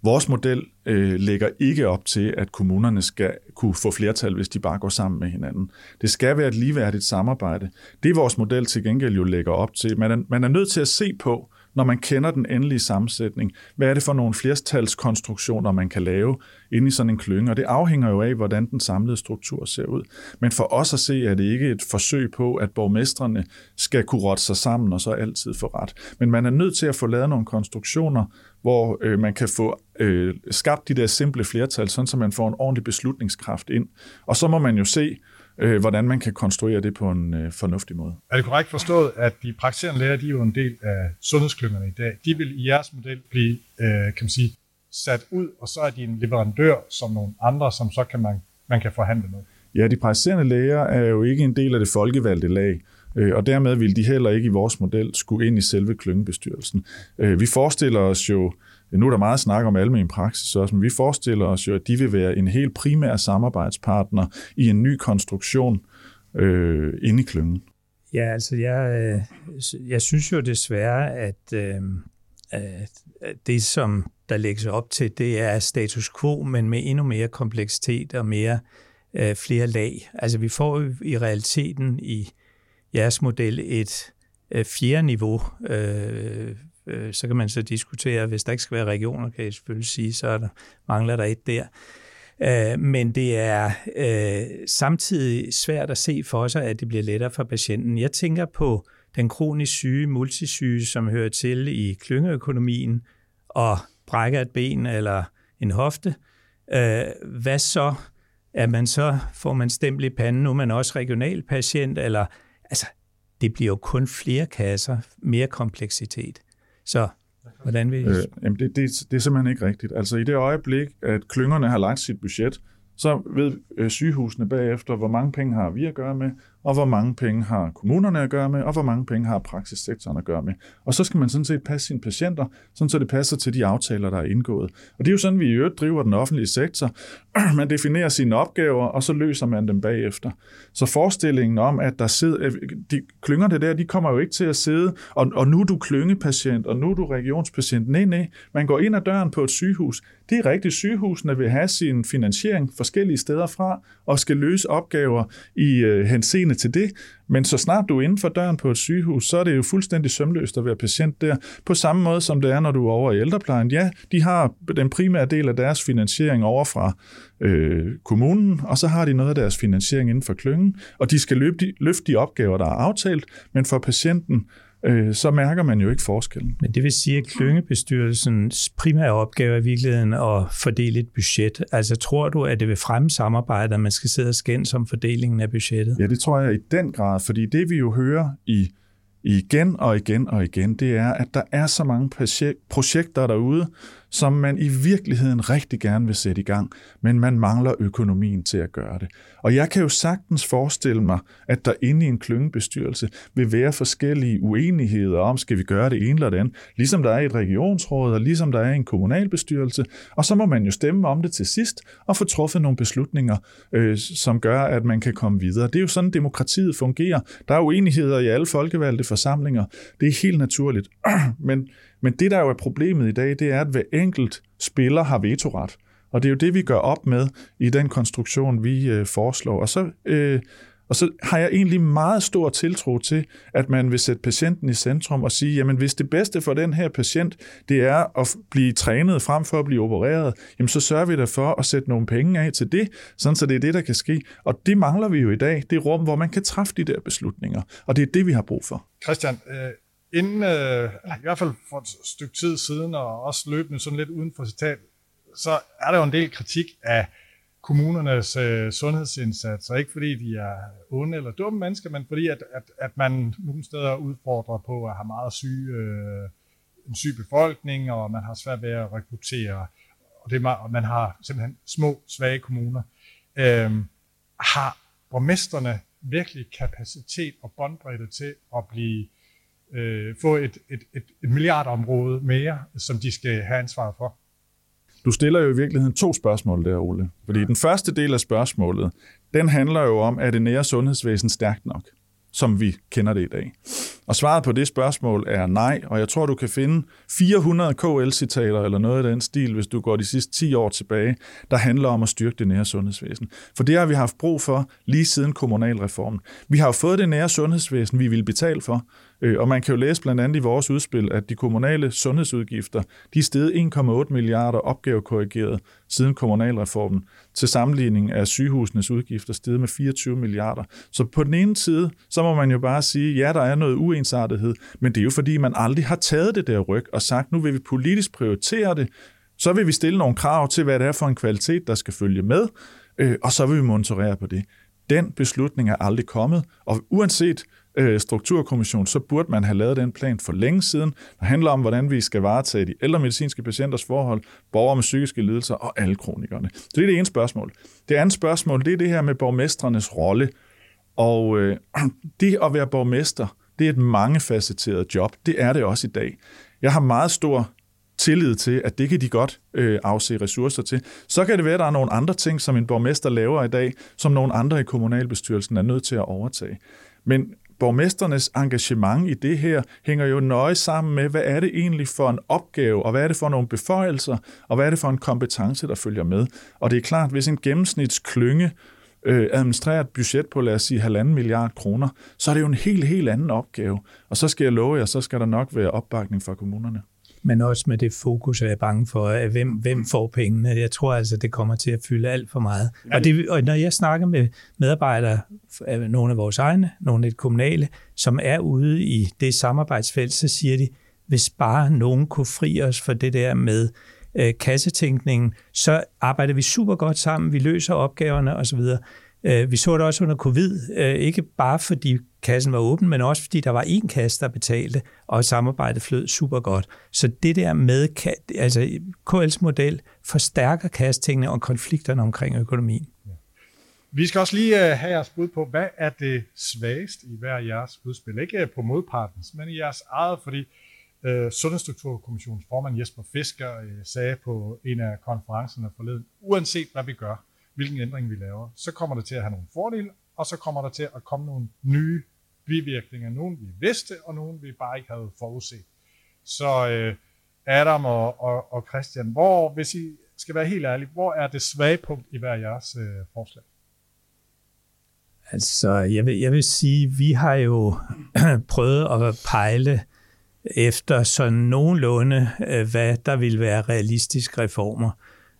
Vores model øh, lægger ikke op til, at kommunerne skal kunne få flertal, hvis de bare går sammen med hinanden. Det skal være et ligeværdigt samarbejde. Det vores model til gengæld jo lægger op til. Man er, man er nødt til at se på, når man kender den endelige sammensætning, hvad er det for nogle flertalskonstruktioner, man kan lave inde i sådan en klynge, og det afhænger jo af, hvordan den samlede struktur ser ud. Men for os at se, er det ikke et forsøg på, at borgmesterne skal kunne rotte sig sammen og så altid få ret. Men man er nødt til at få lavet nogle konstruktioner, hvor øh, man kan få øh, skabt de der simple flertal, sådan så man får en ordentlig beslutningskraft ind. Og så må man jo se, hvordan man kan konstruere det på en fornuftig måde. Er det korrekt forstået, at de praktiserende læger, de er jo en del af sundhedsklyngerne i dag. De vil i jeres model blive, kan man sige, sat ud, og så er de en leverandør som nogle andre, som så kan man, man kan forhandle med. Ja, de praktiserende læger er jo ikke en del af det folkevalgte lag, og dermed vil de heller ikke i vores model skulle ind i selve klyngebestyrelsen. Vi forestiller os jo, nu er der meget snak om almen praksis også, men vi forestiller os jo, at de vil være en helt primær samarbejdspartner i en ny konstruktion øh, inde i klyngen. Ja, altså jeg, jeg synes jo desværre, at, øh, at det, som der lægges op til, det er status quo, men med endnu mere kompleksitet og mere øh, flere lag. Altså vi får jo i realiteten i jeres model et øh, fjerde niveau, øh, så kan man så diskutere, hvis der ikke skal være regioner, kan jeg selvfølgelig sige, så der, mangler der et der. Men det er samtidig svært at se for sig, at det bliver lettere for patienten. Jeg tænker på den kronisk syge, multisyge, som hører til i klyngeøkonomien og brækker et ben eller en hofte. Hvad så? Er man så, får man stempel i panden, nu er man også regional patient, eller altså, det bliver jo kun flere kasser, mere kompleksitet. Så hvordan vil I... øh, jamen det, det, det er simpelthen ikke rigtigt. Altså i det øjeblik, at klyngerne har lagt sit budget, så ved øh, sygehusene bagefter, hvor mange penge har vi at gøre med, og hvor mange penge har kommunerne at gøre med, og hvor mange penge har praksissektoren at gøre med. Og så skal man sådan set passe sine patienter, sådan så det passer til de aftaler, der er indgået. Og det er jo sådan, vi i øvrigt driver den offentlige sektor. Man definerer sine opgaver, og så løser man dem bagefter. Så forestillingen om, at der sidder, de klyngerne der, de kommer jo ikke til at sidde, og, og nu er du klyngepatient, og nu er du regionspatient. Nej, nej, man går ind ad døren på et sygehus. Det er rigtigt, sygehusene vil have sin finansiering forskellige steder fra, og skal løse opgaver i øh, henseende til det, men så snart du er inden for døren på et sygehus, så er det jo fuldstændig sømløst at være patient der, på samme måde som det er, når du er over i ældreplejen. Ja, de har den primære del af deres finansiering over fra øh, kommunen, og så har de noget af deres finansiering inden for klyngen, og de skal løbe de, løfte de opgaver, der er aftalt, men for patienten, øh, så mærker man jo ikke forskellen. Men det vil sige, at klyngebestyrelsens primære opgave er i virkeligheden at fordele et budget. Altså tror du, at det vil fremme samarbejde, at man skal sidde og skændes om fordelingen af budgettet? Ja, det tror jeg i den grad. Fordi det, vi jo hører i, igen og igen og igen, det er, at der er så mange projekter derude, som man i virkeligheden rigtig gerne vil sætte i gang, men man mangler økonomien til at gøre det. Og jeg kan jo sagtens forestille mig, at der inde i en klyngebestyrelse vil være forskellige uenigheder om, skal vi gøre det ene eller det andet, ligesom der er et regionsråd, og ligesom der er en kommunalbestyrelse, og så må man jo stemme om det til sidst, og få truffet nogle beslutninger, øh, som gør, at man kan komme videre. Det er jo sådan, demokratiet fungerer. Der er uenigheder i alle folkevalgte forsamlinger. Det er helt naturligt. Men, men det, der jo er problemet i dag, det er, at hver enkelt spiller har vetoret. Og det er jo det, vi gør op med i den konstruktion, vi øh, foreslår. Og så, øh, og så har jeg egentlig meget stor tiltro til, at man vil sætte patienten i centrum og sige, jamen hvis det bedste for den her patient, det er at blive trænet frem for at blive opereret, jamen så sørger vi derfor at sætte nogle penge af til det, sådan så det er det, der kan ske. Og det mangler vi jo i dag, det rum, hvor man kan træffe de der beslutninger. Og det er det, vi har brug for. Christian, øh... Inden, øh, i hvert fald for et stykke tid siden, og også løbende sådan lidt uden for citat, så er der jo en del kritik af kommunernes øh, sundhedsindsatser. Ikke fordi de er onde eller dumme mennesker, men fordi at, at, at man nogle steder udfordrer på at have meget syge, øh, en syg befolkning, og man har svært ved at rekruttere, og, det er meget, og man har simpelthen små, svage kommuner. Øh, har borgmesterne virkelig kapacitet og båndbredde til at blive Øh, få et, et, et, et milliardområde mere, som de skal have ansvar for? Du stiller jo i virkeligheden to spørgsmål der, Ole. Fordi ja. Den første del af spørgsmålet, den handler jo om, er det nære sundhedsvæsen stærkt nok, som vi kender det i dag? Og svaret på det spørgsmål er nej, og jeg tror, du kan finde fire hundrede K L-citater eller noget i den stil, hvis du går de sidste ti år tilbage, der handler om at styrke det nære sundhedsvæsen. For det har vi haft brug for lige siden kommunalreformen. Vi har jo fået det nære sundhedsvæsen, vi ville betale for, og man kan jo læse blandt andet i vores udspil, at de kommunale sundhedsudgifter, de er steget en komma otte milliarder opgavekorrigeret siden kommunalreformen. Til sammenligning er sygehusenes udgifter steget med fireogtyve milliarder. Så på den ene side, så må man jo bare sige, ja, der er noget uensartethed, men det er jo fordi, man aldrig har taget det der ryg og sagt, nu vil vi politisk prioritere det, så vil vi stille nogle krav til, hvad det er for en kvalitet, der skal følge med, og så vil vi monitorere på det. Den beslutning er aldrig kommet, og uanset strukturkommission, så burde man have lavet den plan for længe siden, der handler om, hvordan vi skal varetage de ældre medicinske patienters forhold, borgere med psykiske lidelser og alle kronikerne. Så det er det ene spørgsmål. Det andet spørgsmål, det er det her med borgmesternes rolle. Og øh, det at være borgmester, det er et mangefacetteret job. Det er det også i dag. Jeg har meget stor tillid til, at det kan de godt øh, afse ressourcer til. Så kan det være, at der er nogle andre ting, som en borgmester laver i dag, som nogle andre i kommunalbestyrelsen er nødt til at overtage. Men borgmesternes engagement i det her hænger jo nøje sammen med, hvad er det egentlig for en opgave, og hvad er det for nogle beføjelser, og hvad er det for en kompetence, der følger med. Og det er klart, hvis en gennemsnitsklynge øh, administrerer et budget på, lad os sige, halvanden milliard kroner, så er det jo en helt, helt anden opgave. Og så skal jeg love jer, så skal der nok være opbakning fra kommunerne. Men også med det fokus, er jeg bange for, at hvem, hvem får pengene. Jeg tror altså, det kommer til at fylde alt for meget. Og, det, og når jeg snakker med medarbejdere, nogle af vores egne, nogle af de kommunale, som er ude i det samarbejdsfelt, så siger de, hvis bare nogen kunne fri os for det der med øh, kassetænkningen, så arbejder vi super godt sammen, vi løser opgaverne osv. Vi så det også under covid, ikke bare fordi kassen var åben, men også fordi der var én kasse, der betalte, og samarbejdet flød super godt. Så det der med, altså K L's model forstærker kassetingene og konflikterne omkring økonomien. Ja. Vi skal også lige have jeres bud på, hvad er det svageste i hver jeres udspil? Ikke på modpartens, men i jeres eget, fordi øh, Sundhedsstrukturkommissionens formand Jesper Fisker øh, sagde på en af konferencerne forleden, uanset hvad vi gør, hvilken ændring vi laver, så kommer der til at have nogle fordele, og så kommer der til at komme nogle nye bivirkninger. Nogle vi vidste, og nogle vi bare ikke havde forudset. Så øh, Adam og, og, og Christian, hvor, hvis I skal være helt ærlige, hvor er det svage punkt i hver jeres øh, forslag? Altså, jeg vil, jeg vil sige, vi har jo prøvet at pejle efter sådan nogenlunde, hvad der ville være realistiske reformer.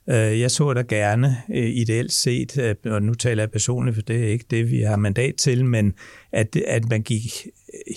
Jeg så der gerne ideelt set, og nu taler jeg personligt, for det er ikke det, vi har mandat til, men at, at man gik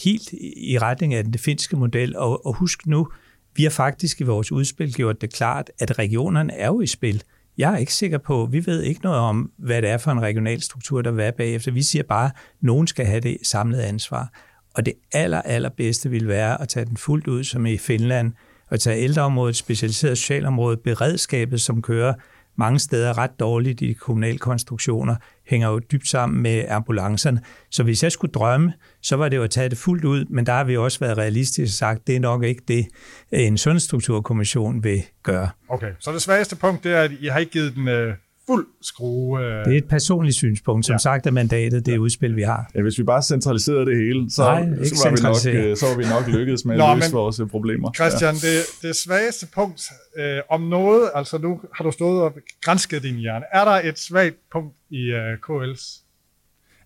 helt i retning af den finske model. Og, og husk nu, vi har faktisk i vores udspil gjort det klart, at regionerne er jo i spil. Jeg er ikke sikker på, vi ved ikke noget om, hvad det er for en regional struktur, der er bagefter. Vi siger bare, at nogen skal have det samlede ansvar. Og det aller, aller bedste ville være at tage den fuldt ud, som i Finland, at tage ældreområdet, specialiseret socialområde, beredskabet, som kører mange steder ret dårligt i de kommunale konstruktioner, hænger jo dybt sammen med ambulancerne. Så hvis jeg skulle drømme, så var det jo at tage det fuldt ud, men der har vi også været realistiske og sagt, det er nok ikke det, en sundhedsstrukturkommission vil gøre. Okay, så det svageste punkt, det er, at I har ikke givet den øh, fuld skrue. Øh... Det er et personligt synspunkt, som ja. sagt er mandatet, det ja. udspil, vi har. Ja, hvis vi bare centraliserede det hele, så, Nej, så, var, vi nok, øh, så var vi nok lykkedes med Nå, at løse men, vores problemer. Christian, ja. det, det svageste punkt øh, om noget, altså nu har du stået og gransket din hjerne. Er der et svagt punkt i øh, K L's?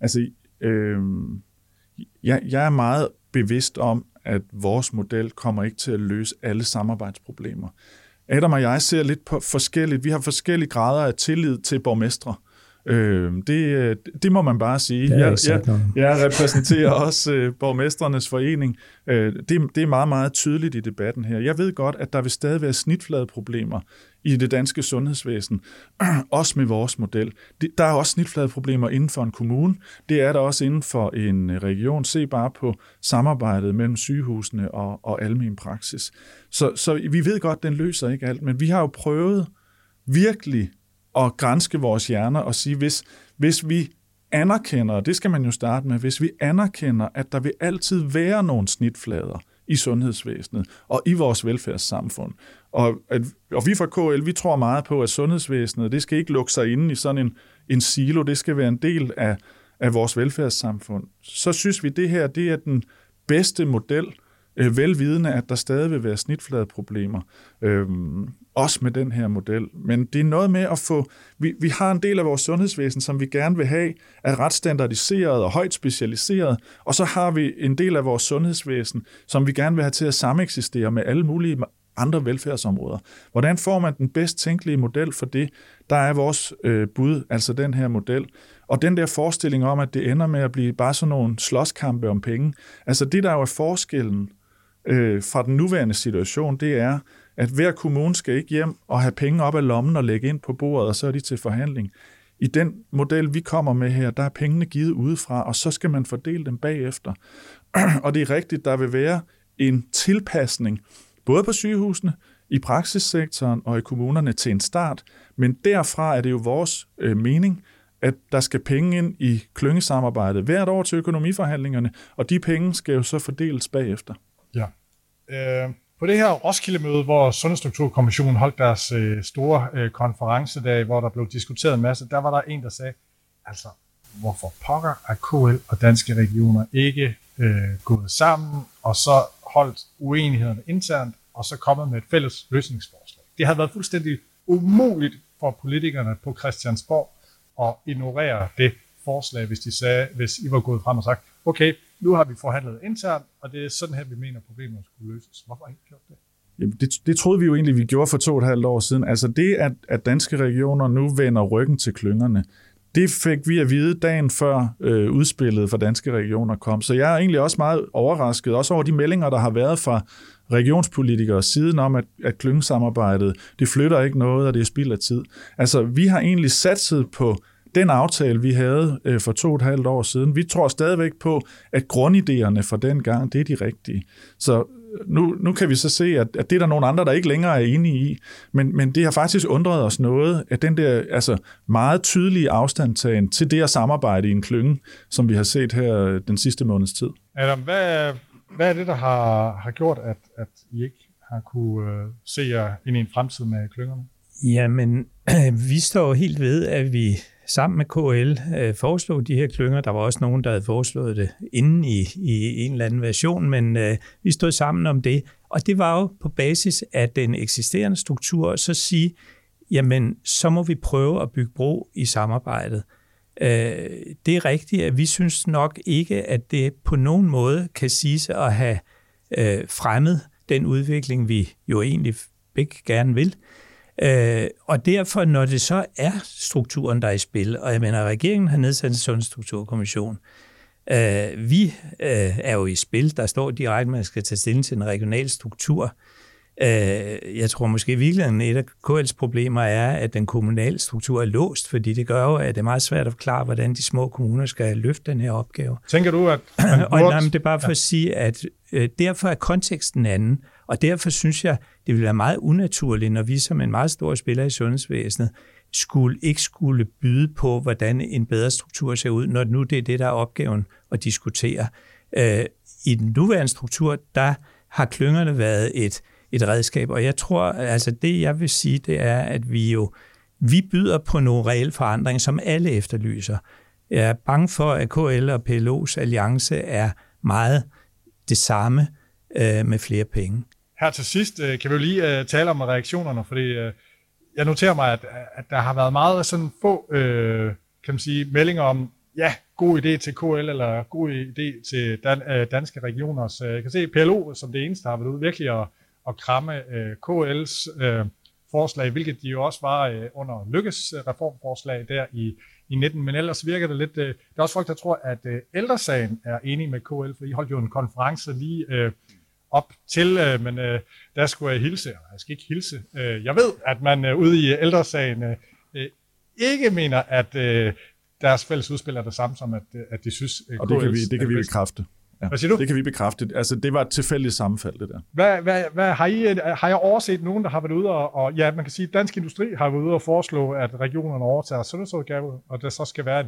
Altså, øh, jeg, jeg er meget bevidst om, at vores model kommer ikke til at løse alle samarbejdsproblemer. Adam og jeg ser lidt på forskelligt. Vi har forskellige grader af tillid til borgmestre. Øh, det, det må man bare sige. Jeg, jeg, jeg repræsenterer også øh, Borgmesterernes Forening. Øh, det, det er meget, meget tydeligt i debatten her. Jeg ved godt, at der vil stadig være snitfladeproblemer i det danske sundhedsvæsen, også med vores model. Der er også snitfladeproblemer inden for en kommune. Det er der også inden for en region. Se bare på samarbejdet mellem sygehusene og, og almen praksis. Så, så vi ved godt, den løser ikke alt, men vi har jo prøvet virkelig at grænske vores hjerner og sige, hvis, hvis vi anerkender, og det skal man jo starte med, hvis vi anerkender, at der vil altid være nogle snitflader i sundhedsvæsenet og i vores velfærdssamfund. Og, at, og vi fra K L, vi tror meget på, at sundhedsvæsenet, det skal ikke lukke sig inde i sådan en, en silo, det skal være en del af, af vores velfærdssamfund. Så synes vi, det her, det er den bedste model, øh, velvidende, at der stadig vil være snitfladeproblemer, øh, også med den her model. Men det er noget med at få, vi, vi har en del af vores sundhedsvæsen, som vi gerne vil have, er ret standardiseret og højt specialiseret, og så har vi en del af vores sundhedsvæsen, som vi gerne vil have til at sameksistere med alle mulige andre velfærdsområder. Hvordan får man den bedst tænkelige model for det? Der er vores øh, bud, altså den her model. Og den der forestilling om, at det ender med at blive bare sådan nogle slåskampe om penge. Altså det, der jo er forskellen øh, fra den nuværende situation, det er, at hver kommune skal ikke hjem og have penge op af lommen og lægge ind på bordet, og så er de til forhandling. I den model, vi kommer med her, der er pengene givet udefra, og så skal man fordele dem bagefter. Og det er rigtigt, der vil være en tilpasning både på sygehusene, i praksissektoren og i kommunerne til en start, men derfra er det jo vores øh, mening, at der skal penge ind i klyngesamarbejdet hvert år til økonomiforhandlingerne, og de penge skal jo så fordeles bagefter. Ja. Øh, på det her Roskilde-møde, hvor Sundhedsstrukturkommissionen holdt deres øh, store øh, konferencedag, hvor der blev diskuteret en masse, der var der en, der sagde, altså, hvorfor pokker er K L og Danske Regioner ikke øh, gået sammen, og så holdt uenighederne internt, og så kommet med et fælles løsningsforslag. Det havde været fuldstændig umuligt for politikerne på Christiansborg at ignorere det forslag, hvis de sagde, hvis I var gået frem og sagt, okay, nu har vi forhandlet internt, og det er sådan her, vi mener, problemerne skulle løses. Hvorfor har I gjort det? Jamen, det, det troede vi jo egentlig, vi gjorde for to og et halvt år siden. Altså det, at, at Danske Regioner nu vender ryggen til klyngerne, det fik vi at vide dagen før øh, udspillet for Danske Regioner kom. Så jeg er egentlig også meget overrasket, også over de meldinger, der har været fra regionspolitikere siden om, at, at klyngesamarbejdet, det flytter ikke noget, og det er spild af tid. Altså, vi har egentlig satset på den aftale, vi havde øh, for to og et halvt år siden. Vi tror stadigvæk på, at grundidéerne fra dengang, det er de rigtige. Så Nu, nu kan vi så se, at, at det er der nogle andre, der ikke længere er enige i, men, men det har faktisk undret os noget, at den der altså meget tydelige afstandtagen til det at samarbejde i en klynge, som vi har set her den sidste måneds tid. Adam, hvad, hvad er det, der har, har gjort, at, at I ikke har kunne uh, se jer ind i en fremtid med klyngerne? Jamen, vi står helt ved, at vi sammen med K L øh, foreslog de her klynger. Der var også nogen, der havde foreslået det inden i, i en eller anden version, men øh, vi stod sammen om det. Og det var jo på basis af den eksisterende struktur, så sige, jamen, så må vi prøve at bygge bro i samarbejdet. Øh, det er rigtigt, at vi synes nok ikke, at det på nogen måde kan siges at have øh, fremmet den udvikling, vi jo egentlig begge gerne vil. Øh, og derfor, når det så er strukturen, der er i spil, og jeg mener, regeringen har nedsat en sundhedsstrukturkommission, øh, vi øh, er jo i spil, der står direkte, at man skal tage stilling til en regional struktur, Jeg tror måske virkelig, at et af K L's problemer er, at den kommunale struktur er låst, fordi det gør jo, at det er meget svært at forklare, hvordan de små kommuner skal løfte den her opgave. Tænker du, at... og nej, det er bare for ja. at sige, at øh, derfor er konteksten anden, og derfor synes jeg, det ville være meget unaturligt, når vi som en meget stor spiller i sundhedsvæsenet, skulle ikke skulle byde på, hvordan en bedre struktur ser ud, når nu det er det, der er opgaven at diskutere. Øh, I den nuværende struktur, der har klyngerne været et et redskab, og jeg tror, altså det jeg vil sige, det er, at vi jo, vi byder på nogle reelle forandringer, som alle efterlyser. Jeg er bange for, at K L og P L O's alliance er meget det samme øh, med flere penge. Her til sidst øh, kan vi jo lige øh, tale om reaktionerne, fordi øh, jeg noterer mig, at, at der har været meget sådan få øh, kan man sige, meldinger om, ja, god idé til K L eller god idé til Dan, øh, Danske Regioners. Jeg kan se P L O som det eneste har været ude virkelig at og kramme øh, K L's øh, forslag, hvilket de jo også var øh, under Lykkes øh, reformforslag der i, i nitten. Men ellers virker det lidt... Øh, der er også folk, der tror, at øh, ældresagen er enig med K L, for I holdt jo en konference lige øh, op til, øh, men øh, der skulle jeg hilse, og jeg skal ikke hilse. Øh, jeg ved, at man øh, ude i ældresagen øh, ikke mener, at øh, deres fælles udspil er det samme som, at, at de synes øh, K L's... Og det kan vi, det kan vi bekræfte. Ja, hvad siger du? Det kan vi bekræfte. Altså, det var et tilfældigt sammenfald, det der. Hvad, hvad, hvad, har, I, har jeg overset nogen, der har været ude og, og... Ja, man kan sige, at Dansk Industri har været ude og foreslå, at regionerne overtager sundhedsopgaver, og der så skal være en,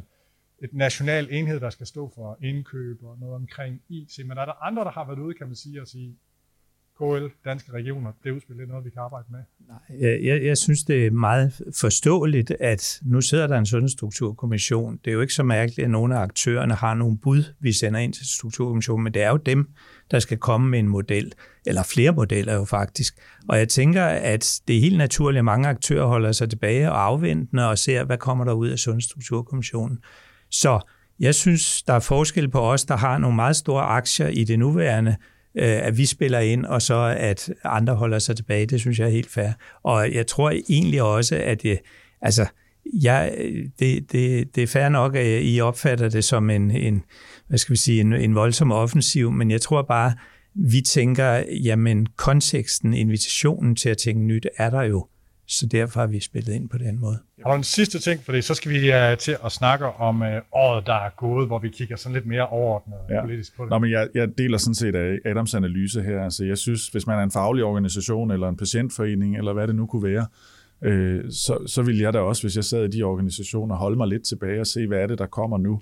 et national enhed, der skal stå for indkøb og noget omkring I T. Men er der andre, der har været ude, kan man sige, og sige, K L, Danske Regioner, det udspil, det er noget, vi kan arbejde med? Nej, jeg, jeg synes, det er meget forståeligt, at nu sidder der en Sundhedsstrukturkommission. Det er jo ikke så mærkeligt, at nogle af aktørerne har nogle bud, vi sender ind til Strukturkommissionen, men det er jo dem, der skal komme med en model, eller flere modeller jo faktisk. Og jeg tænker, at det er helt naturligt, at mange aktører holder sig tilbage og afventende og ser, hvad kommer der ud af Sundhedsstrukturkommissionen. Så jeg synes, der er forskel på os, der har nogle meget store aktier i det nuværende, at vi spiller ind, og så at andre holder sig tilbage, det synes jeg er helt fair. Og jeg tror egentlig også, at det, altså, jeg, det, det, det er fair nok, at I opfatter det som en, en, hvad skal vi sige, en, en voldsom offensiv, men jeg tror bare, vi tænker, jamen konteksten, invitationen til at tænke nyt, er der jo. Så derfor har vi spillet ind på den måde. Og en sidste ting for det, så skal vi uh, til at snakke om uh, året, der er gået, hvor vi kigger sådan lidt mere overordnet ja. politisk på det. Nå, men jeg, jeg deler sådan set af Adams analyse her. Altså, jeg synes, hvis man er en faglig organisation eller en patientforening, eller hvad det nu kunne være, øh, så, så ville jeg da også, hvis jeg sad i de organisationer, holde mig lidt tilbage og se, hvad er det, der kommer nu.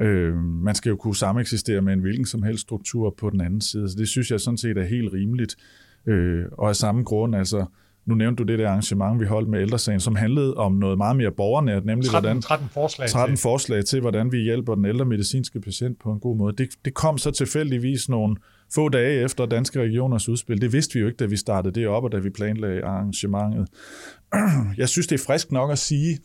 Øh, man skal jo kunne sameksistere med en hvilken som helst struktur på den anden side. Så det synes jeg sådan set er helt rimeligt. Øh, og af samme grund, altså... Nu nævnte du det der arrangement, vi holdt med ældresagen, som handlede om noget meget mere borgernært, nemlig tretten, hvordan, tretten, forslag, tretten til. forslag til, hvordan vi hjælper den ældre medicinske patient på en god måde. Det, det kom så tilfældigvis nogle få dage efter Danske Regioners udspil. Det vidste vi jo ikke, da vi startede det op, og da vi planlagde arrangementet. Jeg synes, det er frisk nok at sige,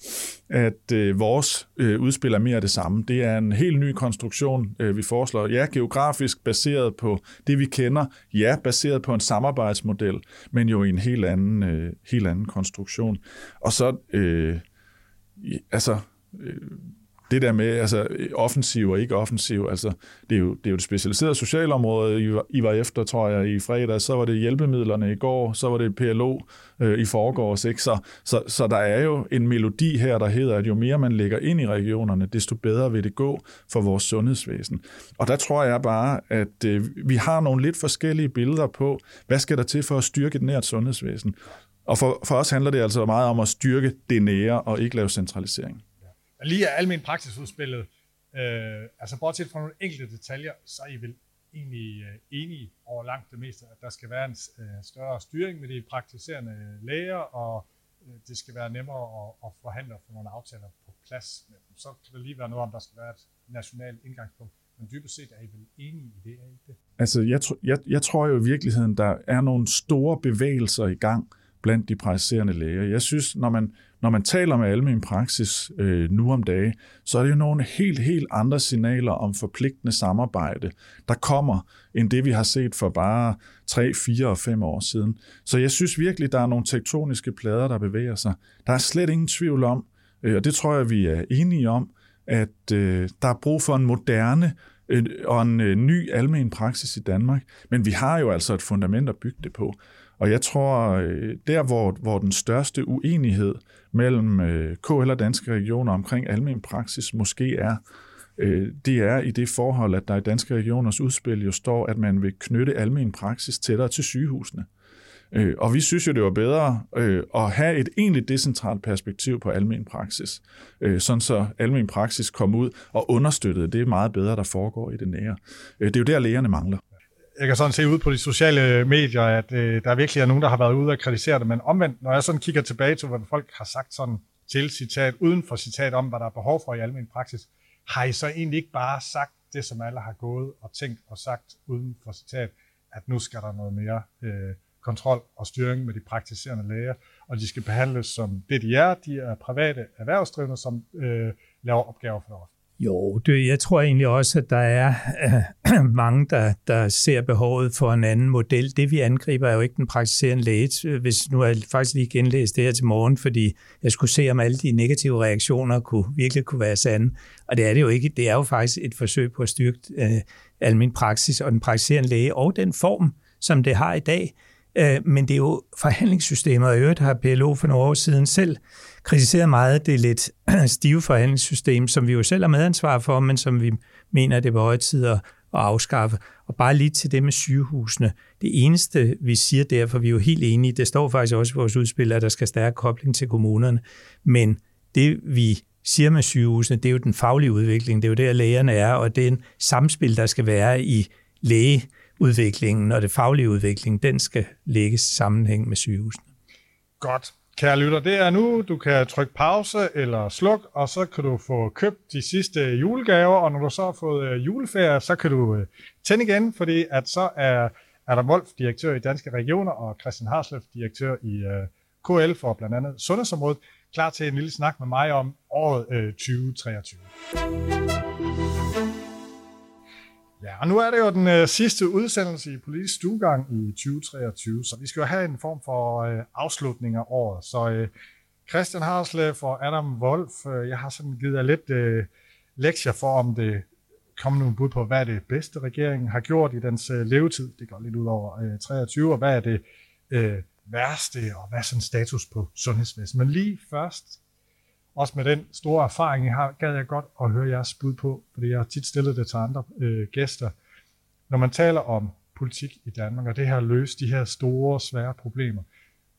at øh, vores øh, udspil er mere af det samme. Det er en helt ny konstruktion, øh, vi foreslår. Ja, geografisk baseret på det, vi kender. Ja, baseret på en samarbejdsmodel, men jo i en helt anden, øh, helt anden konstruktion. Og så, øh, altså... Øh, Det der med altså, offensiv og ikke offensiv, altså, det, er jo, det er jo det specialiserede socialområde, I var, I var efter, tror jeg, i fredag. Så var det hjælpemidlerne i går, så var det P L O øh, i forgårs. Ikke? Så, så, så der er jo en melodi her, der hedder, at jo mere man lægger ind i regionerne, desto bedre vil det gå for vores sundhedsvæsen. Og der tror jeg bare, at øh, vi har nogle lidt forskellige billeder på, hvad skal der til for at styrke et nært sundhedsvæsen. Og for, for os handler det altså meget om at styrke det nære og ikke lave centralisering. Lige af almen praksisudspillet, øh, altså bortset fra nogle enkelte detaljer, så er I vel egentlig øh, enige over langt det meste, at der skal være en øh, større styring med de praktiserende læger, og øh, det skal være nemmere at, at forhandle og få nogle aftaler på plads med dem. Så kan der lige være noget om, der skal være et nationalt indgangspunkt, men dybest set er I vel enige i det, er I det? Altså jeg, tr- jeg, jeg tror jo i virkeligheden, der er nogle store bevægelser i gang blandt de praktiserende læger. Jeg synes, når man, når man taler med almen praksis øh, nu om dage, så er det jo nogle helt, helt andre signaler om forpligtende samarbejde, der kommer, end det vi har set for bare tre, fire og fem år siden. Så jeg synes virkelig, der er nogle tektoniske plader, der bevæger sig. Der er slet ingen tvivl om, øh, og det tror jeg, vi er enige om, at øh, der er brug for en moderne og en ny almen praksis i Danmark. Men vi har jo altså et fundament at bygge det på. Og jeg tror, der hvor, hvor den største uenighed mellem K L og Danske Regioner omkring almen praksis måske er, det er i det forhold, at der i Danske Regioners udspil jo står, at man vil knytte almen praksis tættere til sygehusene. Og vi synes jo, det var bedre at have et egentlig decentralt perspektiv på almen praksis, sådan så almen praksis kom ud og understøttede det meget bedre, der foregår i det nære. Det er jo der, lægerne mangler. Jeg kan sådan se ud på de sociale medier, at der virkelig er nogen, der har været ude og kritisere det, men omvendt, når jeg sådan kigger tilbage til, hvad folk har sagt sådan til citat, uden for citat om, hvad der er behov for i almen praksis, har I så egentlig ikke bare sagt det, som alle har gået og tænkt og sagt uden for citat, at nu skal der noget mere øh, kontrol og styring med de praktiserende læger, og de skal behandles som det, de er. De er private erhvervsdrivende, som øh, laver opgaver for os. Jo, det, jeg tror egentlig også, at der er øh, mange, der, der ser behovet for en anden model. Det, vi angriber, er jo ikke den praktiserende læge. Hvis, nu har jeg faktisk lige genlæst det her til morgen, fordi jeg skulle se, om alle de negative reaktioner kunne, virkelig kunne være sande. Og det er det jo ikke. Det er jo faktisk et forsøg på at styrke øh, almen praksis og den praktiserende læge, og den form, som det har i dag. Men det er jo forhandlingssystemet, og i øvrigt har P L O for nogle år siden selv kritiseret meget det lidt stive forhandlingssystem, som vi jo selv har medansvar for, men som vi mener, det var høje tid at afskaffe. Og bare lige til det med sygehusene. Det eneste, vi siger derfor, vi er jo helt enige, det står faktisk også i vores udspil, at der skal stærk kobling til kommunerne, men det vi siger med sygehusene, det er jo den faglige udvikling, det er jo der lægerne er, og det er en samspil, der skal være i læge, udviklingen og det faglige udvikling, den skal lægges i sammenhæng med sygehusene. Godt. Kære lytter, det er nu. Du kan trykke pause eller sluk, og så kan du få købt de sidste julegaver, og når du så har fået juleferie, så kan du tænde igen, fordi at så er Adam Wolf, direktør i Danske Regioner, og Christian Harsløf, direktør i K L for blandt andet sundhedsområdet, klar til en lille snak med mig om året tyve treogtyve. Ja, og nu er det jo den øh, sidste udsendelse i Politisk Stuegang i tyve treogtyve, så vi skal jo have en form for øh, afslutning af året. Så øh, Christian Harsløf og Adam Wolf, øh, jeg har sådan givet jer lidt øh, lektier for, om det kommer nogle bud på, hvad er det bedste, regeringen har gjort i dens øh, levetid. Det går lidt ud over øh, treogtyve, og hvad er det øh, værste, og hvad er sådan status på sundhedsvæsen. Men lige først, også med den store erfaring, jeg har, gad jeg godt at høre jeres bud på, fordi jeg har tit stillet det til andre øh, gæster. Når man taler om politik i Danmark, og det her at løse de her store, svære problemer,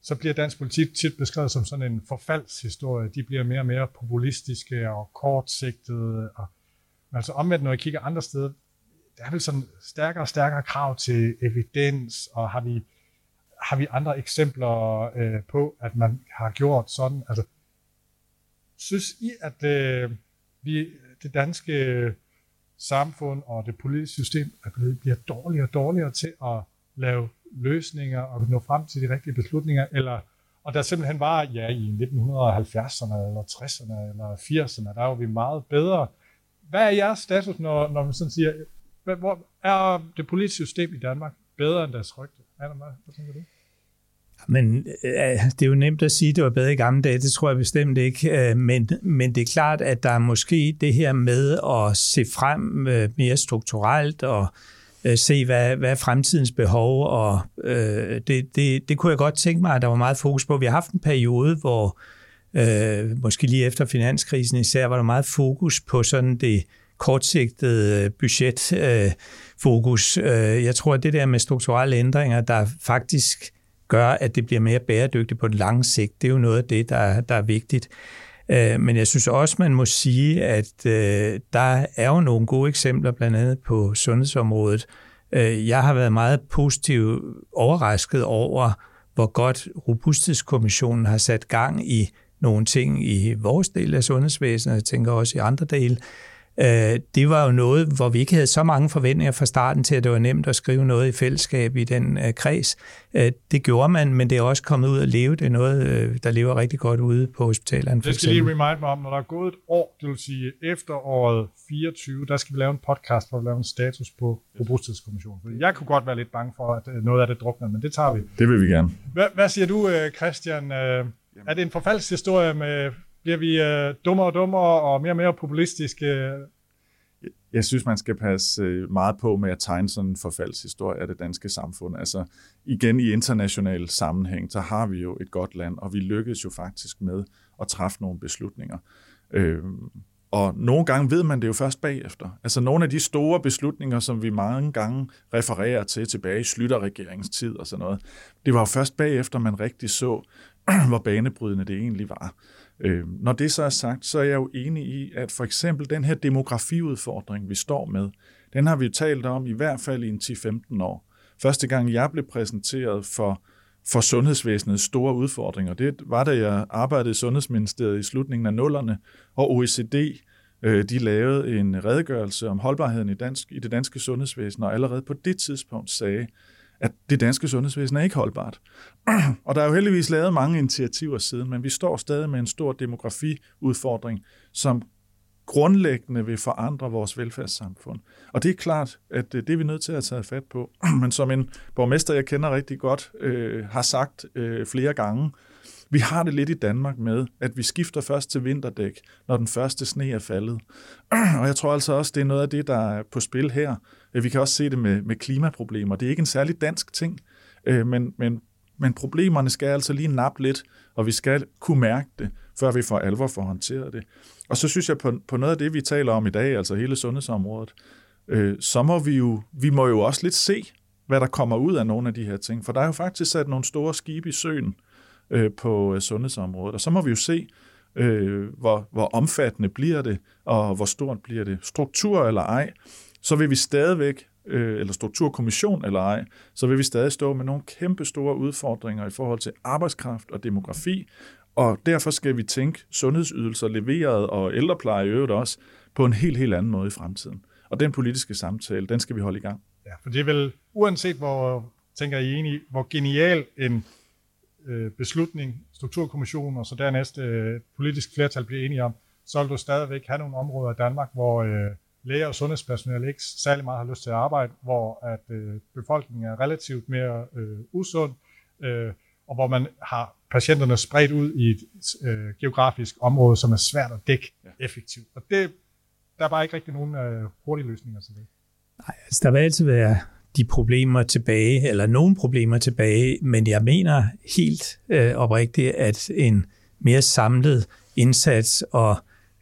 så bliver dansk politik tit beskrevet som sådan en forfaldshistorie. De bliver mere og mere populistiske og kortsigtede. Og, altså omvendt, når jeg kigger andre steder, der er vel sådan stærkere og stærkere krav til evidens, og har vi, har vi andre eksempler øh, på, at man har gjort sådan. Altså, synes I, at øh, vi, det danske samfund og det politiske system er blevet, bliver dårligere og dårligere til at lave løsninger og nå frem til de rigtige beslutninger? Eller, og der simpelthen var, ja, i nitten halvfjerdserne eller tresserne eller firserne, der var vi meget bedre. Hvad er jeres status, når, når man sådan siger, hvor er det politiske system i Danmark bedre end deres rygte? Adam, hvad tænker du? Men øh, det er jo nemt at sige, at det var bedre i gamle dage, det tror jeg bestemt ikke, øh, men, men det er klart, at der er måske det her med at se frem øh, mere strukturelt og øh, se, hvad, hvad er fremtidens behov, og øh, det, det, det kunne jeg godt tænke mig, at der var meget fokus på. Vi har haft en periode, hvor øh, måske lige efter finanskrisen især, var der meget fokus på sådan det kortsigtede budgetfokus. Øh, jeg tror, at det der med strukturelle ændringer, der faktisk gør, at det bliver mere bæredygtigt på den lange sigt. Det er jo noget af det, der, der er vigtigt. Men jeg synes også, man må sige, at der er jo nogle gode eksempler, blandt andet på sundhedsområdet. Jeg har været meget positivt overrasket over, hvor godt Robusthedskommissionen har sat gang i nogle ting i vores del af sundhedsvæsenet, og jeg tænker også i andre dele. Det var jo noget, hvor vi ikke havde så mange forventninger fra starten til, at det var nemt at skrive noget i fællesskab i den kreds. Det gjorde man, men det er også kommet ud at leve. Det er noget, der lever rigtig godt ude på hospitalerne. Det skal lige remind mig om, når der er gået et år, det vil sige efteråret fireogtyve, der skal vi lave en podcast, hvor vi laver en status på Robusthedskommissionen. Jeg kunne godt være lidt bange for, at noget af det drukner, men det tager vi. Det vil vi gerne. Hvad siger du, Christian? Er det en forfaldshistorie med... Bliver vi øh, dummere og dummere og mere og mere populistiske? Jeg synes, man skal passe meget på med at tegne sådan en forfaldshistorie af det danske samfund. Altså igen i international sammenhæng, så har vi jo et godt land, og vi lykkedes jo faktisk med at træffe nogle beslutninger. Øh, og nogle gange ved man det jo først bagefter. Altså nogle af de store beslutninger, som vi mange gange refererer til tilbage i Schlüter-regeringens tid og sådan noget, det var jo først bagefter, man rigtig så, hvor banebrydende det egentlig var. Øh, når det så er sagt, så er jeg jo enig i, at for eksempel den her demografiudfordring, vi står med, den har vi jo talt om i hvert fald i en ti til femten år. Første gang jeg blev præsenteret for, for sundhedsvæsenets store udfordringer, det var da jeg arbejdede i Sundhedsministeriet i slutningen af nullerne, og O E C D øh, de lavede en redegørelse om holdbarheden i, dansk, i det danske sundhedsvæsen, og allerede på det tidspunkt sagde, at det danske sundhedsvæsen er ikke holdbart. Og der er jo heldigvis lavet mange initiativer siden, men vi står stadig med en stor demografiudfordring, som grundlæggende vil forandre vores velfærdssamfund. Og det er klart, at det er vi nødt til at tage fat på. Men som en borgmester, jeg kender rigtig godt, øh, har sagt øh, flere gange, vi har det lidt i Danmark med, at vi skifter først til vinterdæk, når den første sne er faldet. Og jeg tror altså også, det er noget af det, der er på spil her. Vi kan også se det med, med klimaproblemer. Det er ikke en særlig dansk ting, men, men, men problemerne skal altså lige nappe lidt, og vi skal kunne mærke det, før vi for alvor får håndteret det. Og så synes jeg, på, på noget af det, vi taler om i dag, altså hele sundhedsområdet, øh, så må vi jo, vi må jo også lidt se, hvad der kommer ud af nogle af de her ting. For der er jo faktisk sat nogle store skibe i søen øh, på sundhedsområdet, og så må vi jo se, øh, hvor, hvor omfattende bliver det, og hvor stort bliver det. Struktur eller ej, så vil vi stadigvæk, eller strukturkommission eller ej, så vil vi stadig stå med nogle kæmpe store udfordringer i forhold til arbejdskraft og demografi, og derfor skal vi tænke sundhedsydelser leveret og ældrepleje i øvrigt også på en helt, helt anden måde i fremtiden. Og den politiske samtale, den skal vi holde i gang. Ja, for det er vel, uanset hvor, tænker I egentlig, hvor genial en beslutning, strukturkommissionen og så dernæst politisk flertal bliver enige om, så vil du stadigvæk have nogle områder i Danmark, hvor læger og sundhedspersonale ikke særlig meget har lyst til at arbejde, hvor at øh, befolkningen er relativt mere øh, usund, øh, og hvor man har patienterne spredt ud i et øh, geografisk område, som er svært at dække effektivt. Og det, der er bare ikke rigtig nogen øh, hurtige løsninger til det. Nej, altså der vil altid være de problemer tilbage, eller nogle problemer tilbage, men jeg mener helt øh, oprigtigt, at en mere samlet indsats og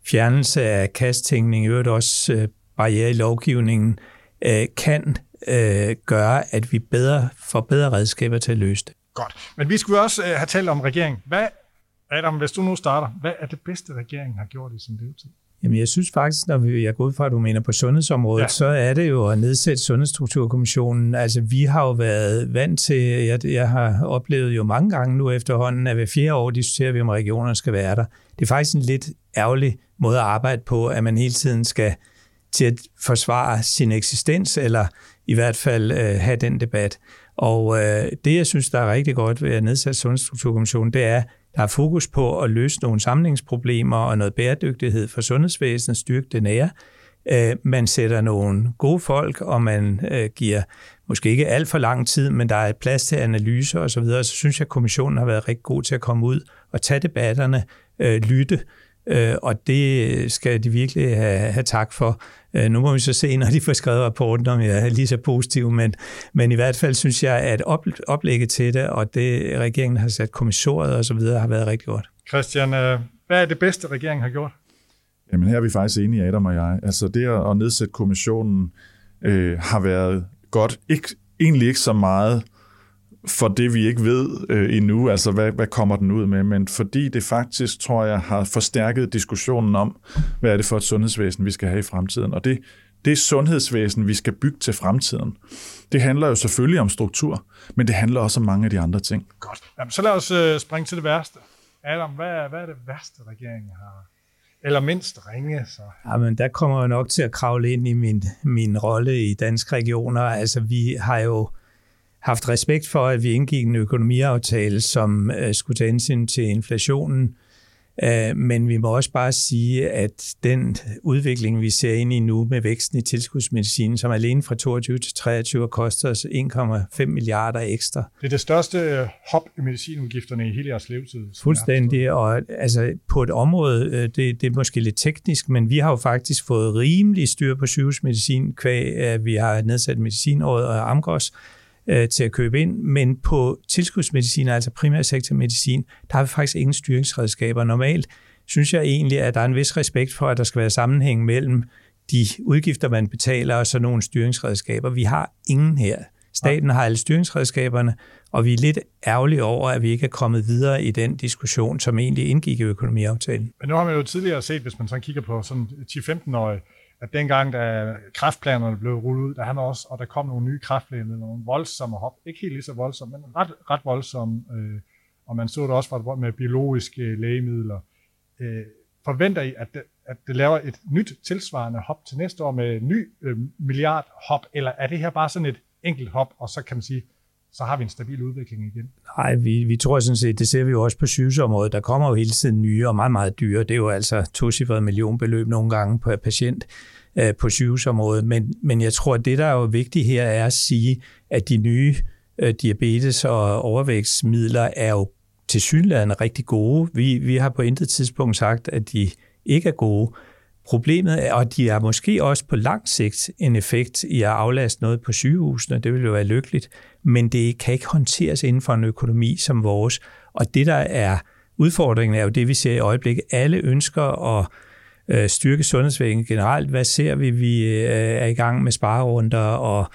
fjernelse af kasttænkning, i øvrigt også øh, barriere i lovgivningen, øh, kan øh, gøre, at vi bedre, får bedre redskaber til at løse det. Godt, men vi skulle også øh, have talt om regeringen. Hvad, Adam, hvis du nu starter, hvad er det bedste, regeringen har gjort i sin levetid? Jamen, jeg synes faktisk, når vi, jeg går ud fra, at du mener på sundhedsområdet, ja. Så er det jo at nedsætte Sundhedsstrukturkommissionen. Altså, vi har jo været vant til, jeg, jeg har oplevet jo mange gange nu efterhånden, at hver fjerde år diskuterer vi, om regionerne skal være der. Det er faktisk en lidt ærgerlig måde at arbejde på, at man hele tiden skal til at forsvare sin eksistens, eller i hvert fald øh, have den debat. Og øh, det, jeg synes, der er rigtig godt ved at nedsætte Sundhedsstrukturkommissionen, det er, der er fokus på at løse nogle samlingsproblemer og noget bæredygtighed for sundhedsvæsenet, styrke det nære. Man sætter nogle gode folk, og man giver måske ikke alt for lang tid, men der er plads til analyser osv. Så synes jeg, at kommissionen har været rigtig god til at komme ud og tage debatterne, lytte, og det skal de virkelig have tak for. Nu må vi så se, når de får skrevet rapporten, om jeg er lige så positiv, men, men i hvert fald synes jeg, at oplægget til det, og det regeringen har sat kommissoriet og så videre, har været rigtig godt. Christian, hvad er det bedste, regeringen har gjort? Jamen her er vi faktisk enige, Adam og jeg. Altså det at nedsætte kommissionen øh, har været godt. Ikke, egentlig ikke så meget for det, vi ikke ved øh, endnu, altså hvad, hvad kommer den ud med, men fordi det faktisk, tror jeg, har forstærket diskussionen om, hvad er det for et sundhedsvæsen, vi skal have i fremtiden. Og det, det sundhedsvæsen, vi skal bygge til fremtiden, det handler jo selvfølgelig om struktur, men det handler også om mange af de andre ting. Godt. Jamen, så lad os øh, springe til det værste. Adam, hvad er, hvad er det værste, regeringen har? Eller mindst ringe, så. Jamen, der kommer jeg nok til at kravle ind i min, min rolle i Danske Regioner. Altså, vi har jo haft respekt for, at vi indgik en økonomiaftale, som uh, skulle tage indsyn til inflationen. Men vi må også bare sige, at den udvikling, vi ser ind i nu med væksten i tilskudsmedicinen, som alene fra toogtyve til treogtyve koster os en komma fem milliarder ekstra. Det er det største hop i medicinudgifterne i hele jeres levetid. Fuldstændig, og altså, på et område, det, det er måske lidt teknisk, men vi har jo faktisk fået rimelig styr på sygehusmedicin, kvæg at vi har nedsat Medicinrådet og Amgros til at købe ind, men på tilskudsmedicin, altså primærsektormedicin, der har vi faktisk ingen styringsredskaber. Normalt synes jeg egentlig, at der er en vis respekt for, at der skal være sammenhæng mellem de udgifter, man betaler, og så nogle styringsredskaber. Vi har ingen her. Staten har alle styringsredskaberne, og vi er lidt ærgerlige over, at vi ikke er kommet videre i den diskussion, som egentlig indgik i økonomiaftalen. Men nu har man jo tidligere set, hvis man så kigger på sådan ti til femten-årige, at dengang, da kræftplanerne blev rullet ud, der havde man også, og der kom nogle nye kræftlægemidler, nogle voldsomme hop, ikke helt lige så voldsomme, men ret, ret voldsomme, øh, og man så det også fra, med biologiske lægemidler. Øh, forventer I, at det, at det laver et nyt tilsvarende hop til næste år med ny øh, milliard hop, eller er det her bare sådan et enkelt hop, og så kan man sige, så har vi en stabil udvikling igen? Nej, vi, vi tror sådan set, det ser vi jo også på sygehusområdet, der kommer jo hele tiden nye og meget, meget dyre. Det er jo altså tocifrede millionbeløb nogle gange per patient øh, på sygehusområdet. Men, men jeg tror, at det, der er jo vigtigt her, er at sige, at de nye øh, diabetes- og overvægtsmidler er jo tilsyneladende rigtig gode. Vi, vi har på intet tidspunkt sagt, at de ikke er gode. Problemet er, og de har måske også på lang sigt en effekt i at aflaste noget på sygehusene, det vil jo være lykkeligt, men det kan ikke håndteres inden for en økonomi som vores. Og det, der er udfordringen, er jo det, vi ser i øjeblikket. Alle ønsker at øh, styrke sundhedsvæsenet generelt. Hvad ser vi? Vi øh, er i gang med sparerunder og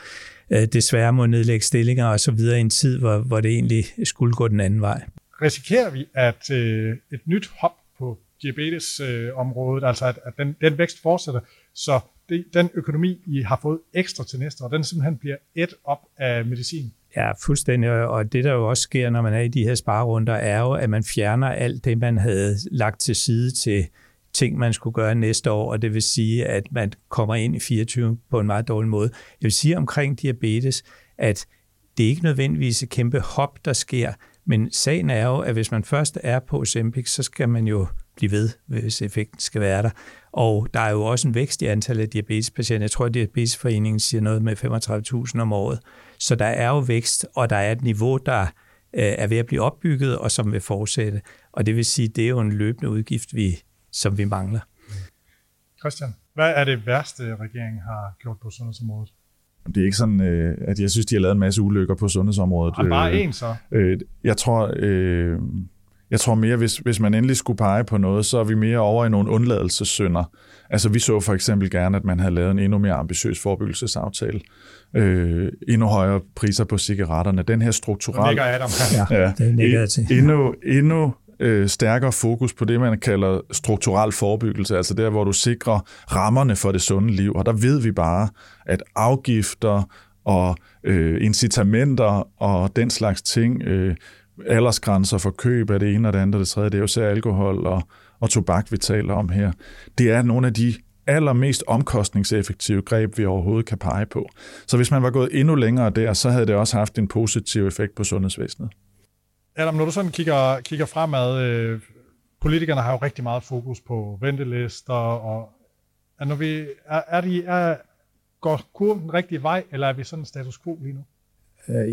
øh, desværre må nedlægge stillinger og så videre i en tid, hvor, hvor det egentlig skulle gå den anden vej. Risikerer vi, at øh, et nyt hop på diabetesområdet, øh, altså at, at den, den vækst fortsætter, så det, den økonomi, I har fået ekstra til næste år, den simpelthen bliver et op af medicin? Ja, fuldstændig. Og det, der jo også sker, når man er i de her sparerunder, er jo, at man fjerner alt det, man havde lagt til side til ting, man skulle gøre næste år, og det vil sige, at man kommer ind i fireogtyve på en meget dårlig måde. Jeg vil sige omkring diabetes, at det ikke nødvendigvis er et kæmpe hop, der sker, men sagen er jo, at hvis man først er på Zempik, så skal man jo blive ved, hvis effekten skal være der. Og der er jo også en vækst i antallet af diabetespatienter. Jeg tror, at Diabetesforeningen siger noget med femogtredive tusind om året. Så der er jo vækst, og der er et niveau, der er ved at blive opbygget, og som vil fortsætte. Og det vil sige, at det er jo en løbende udgift, vi, som vi mangler. Christian, hvad er det værste, regeringen har gjort på sundhedsområdet? Det er ikke sådan, at jeg synes, de har lavet en masse ulykker på sundhedsområdet. Og bare én så? Jeg tror... Øh Jeg tror mere, hvis, hvis man endelig skulle pege på noget, så er vi mere over i nogle undladelsessynder. Altså vi så for eksempel gerne, at man havde lavet en endnu mere ambitiøs forebyggelsesaftale. Øh, endnu højere priser på cigaretterne. Den her strukturelle... Ja, ja, endnu, endnu øh, stærkere fokus på det, man kalder strukturel forebyggelse. Altså der, hvor du sikrer rammerne for det sunde liv. Og der ved vi bare, at afgifter og øh, incitamenter og den slags ting... Øh, aldersgrænser for køb af det ene og det andet og det tredje, det er jo især alkohol og, og tobak, vi taler om her. Det er nogle af de allermest omkostningseffektive greb, vi overhovedet kan pege på. Så hvis man var gået endnu længere der, så havde det også haft en positiv effekt på sundhedsvæsenet. Adam, når du sådan kigger, kigger fremad, øh, politikerne har jo rigtig meget fokus på ventelister, og er, når vi, er, er de, er, går kurven den rigtige vej, eller er vi sådan status quo lige nu?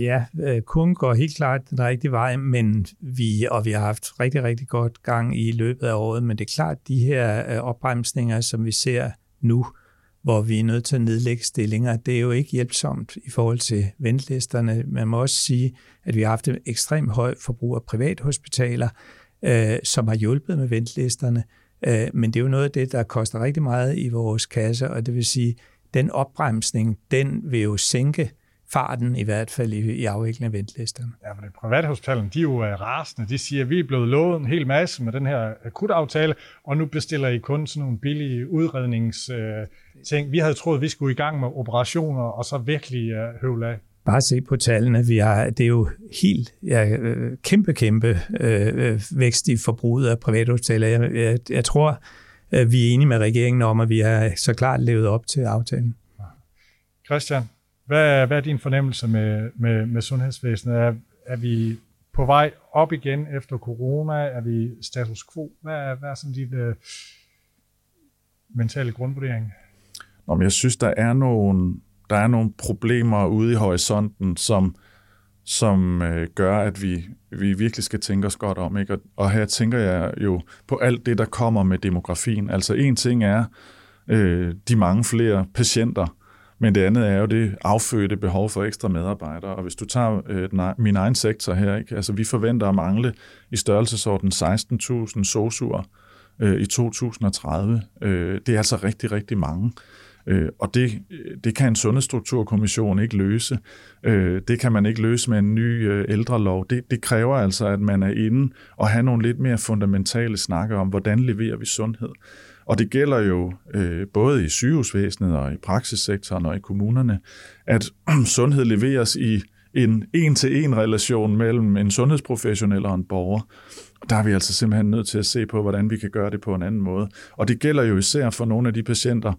Ja, kurven går helt klart den rigtige vej, men vi, og vi har haft rigtig, rigtig godt gang i løbet af året, men det er klart, de her opbremsninger, som vi ser nu, hvor vi er nødt til at nedlægge stillinger, det er jo ikke hjælpsomt i forhold til ventelisterne. Man må også sige, at vi har haft et ekstremt højt forbrug af privathospitaler, som har hjulpet med ventelisterne, men det er jo noget af det, der koster rigtig meget i vores kasse, og det vil sige, den opbremsning, den vil jo sænke farten i hvert fald i, i afviklingen af ventelisterne. Ja, men privathospitalerne, de er jo rasende. De siger, at vi er blevet lovet en hel masse med den her akutaftale, og nu bestiller I kun sådan nogle billige udredningsting. Øh, vi havde troet, vi skulle i gang med operationer, og så virkelig øh, høvle af. Bare se på tallene. Vi har, det er jo helt ja, kæmpe, kæmpe øh, vækst i forbruget af privathospitaler. Jeg, jeg, jeg tror, vi er enige med regeringen om, at vi har så klart levet op til aftalen. Christian, Hvad er, hvad er din fornemmelse med, med, med sundhedsvæsenet? Er, er vi på vej op igen efter corona? Er vi status quo? Hvad er, hvad er sådan dit øh, mentale grundvurdering? Nå, men jeg synes, der er nogle, der er nogle problemer ude i horisonten, som, som øh, gør, at vi, vi virkelig skal tænke os godt om. Ikke? Og, og her tænker jeg jo på alt det, der kommer med demografien. Altså en ting er øh, de mange flere patienter, men det andet er jo det affødte behov for ekstra medarbejdere. Og hvis du tager øh, min egen sektor her, ikke? Altså, vi forventer at mangle i størrelsesorden seksten tusind sosuer øh, i to tusind og tredive. Øh, det er altså rigtig, rigtig mange. Øh, og det, det kan en sundhedsstrukturkommission ikke løse. Øh, det kan man ikke løse med en ny øh, ældrelov. Det, det kræver altså, at man er inde og have nogle lidt mere fundamentale snakker om, hvordan leverer vi sundhed. Og det gælder jo øh, både i sygehusvæsenet og i praksissektoren og i kommunerne, at øh, sundhed leveres i en en-til-en relation mellem en sundhedsprofessionel og en borger. Der er vi altså simpelthen nødt til at se på, hvordan vi kan gøre det på en anden måde. Og det gælder jo især for nogle af de patienter,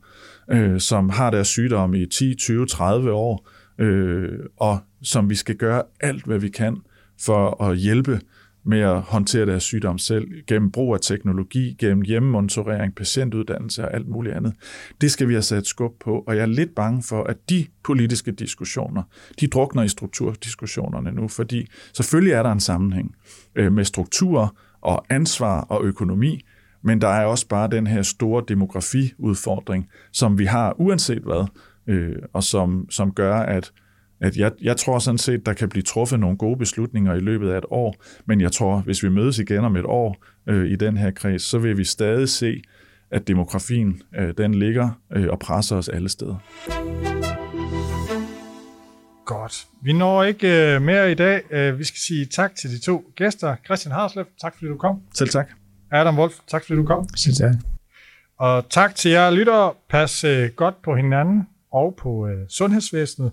øh, som har deres sygdom i ti, tyve, tredive år, øh, og som vi skal gøre alt, hvad vi kan for at hjælpe med at håndtere deres sygdom selv, gennem brug af teknologi, gennem hjemmemonitorering, patientuddannelse og alt muligt andet. Det skal vi have sat skub på, og jeg er lidt bange for, at de politiske diskussioner, de drukner i strukturdiskussionerne nu, fordi selvfølgelig er der en sammenhæng med strukturer og ansvar og økonomi, men der er også bare den her store demografiudfordring, som vi har uanset hvad, og som, som gør, at At jeg, jeg tror sådan set, der kan blive truffet nogle gode beslutninger i løbet af et år, men jeg tror, hvis vi mødes igen om et år øh, i den her kreds, så vil vi stadig se, at demografien øh, den ligger øh, og presser os alle steder. Godt. Vi når ikke øh, mere i dag. Øh, vi skal sige tak til de to gæster. Christian Harsløf, tak fordi du kom. Selv tak. Adam Wolf, tak fordi du kom. Selv tak. Og tak til jer lyttere. Pas øh, godt på hinanden og på øh, sundhedsvæsenet.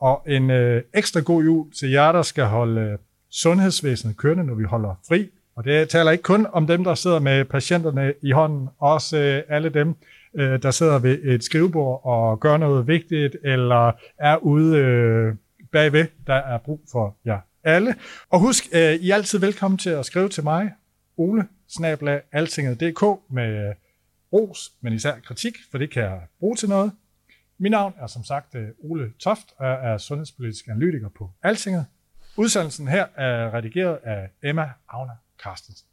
Og en øh, ekstra god jul til jer, der skal holde øh, sundhedsvæsenet kørende, når vi holder fri. Og det taler ikke kun om dem, der sidder med patienterne i hånden, også øh, alle dem, øh, der sidder ved et skrivebord og gør noget vigtigt, eller er ude øh, bagved. Der er brug for jer alle. Og husk, øh, I er altid velkommen til at skrive til mig, ole snabel-a altinget punktum d k, med øh, ros, men især kritik, for det kan jeg bruge til noget. Mit navn er som sagt Ole Toft, og jeg er sundhedspolitisk analytiker på Altinget. Udsendelsen her er redigeret af Emma Agner Carstensen.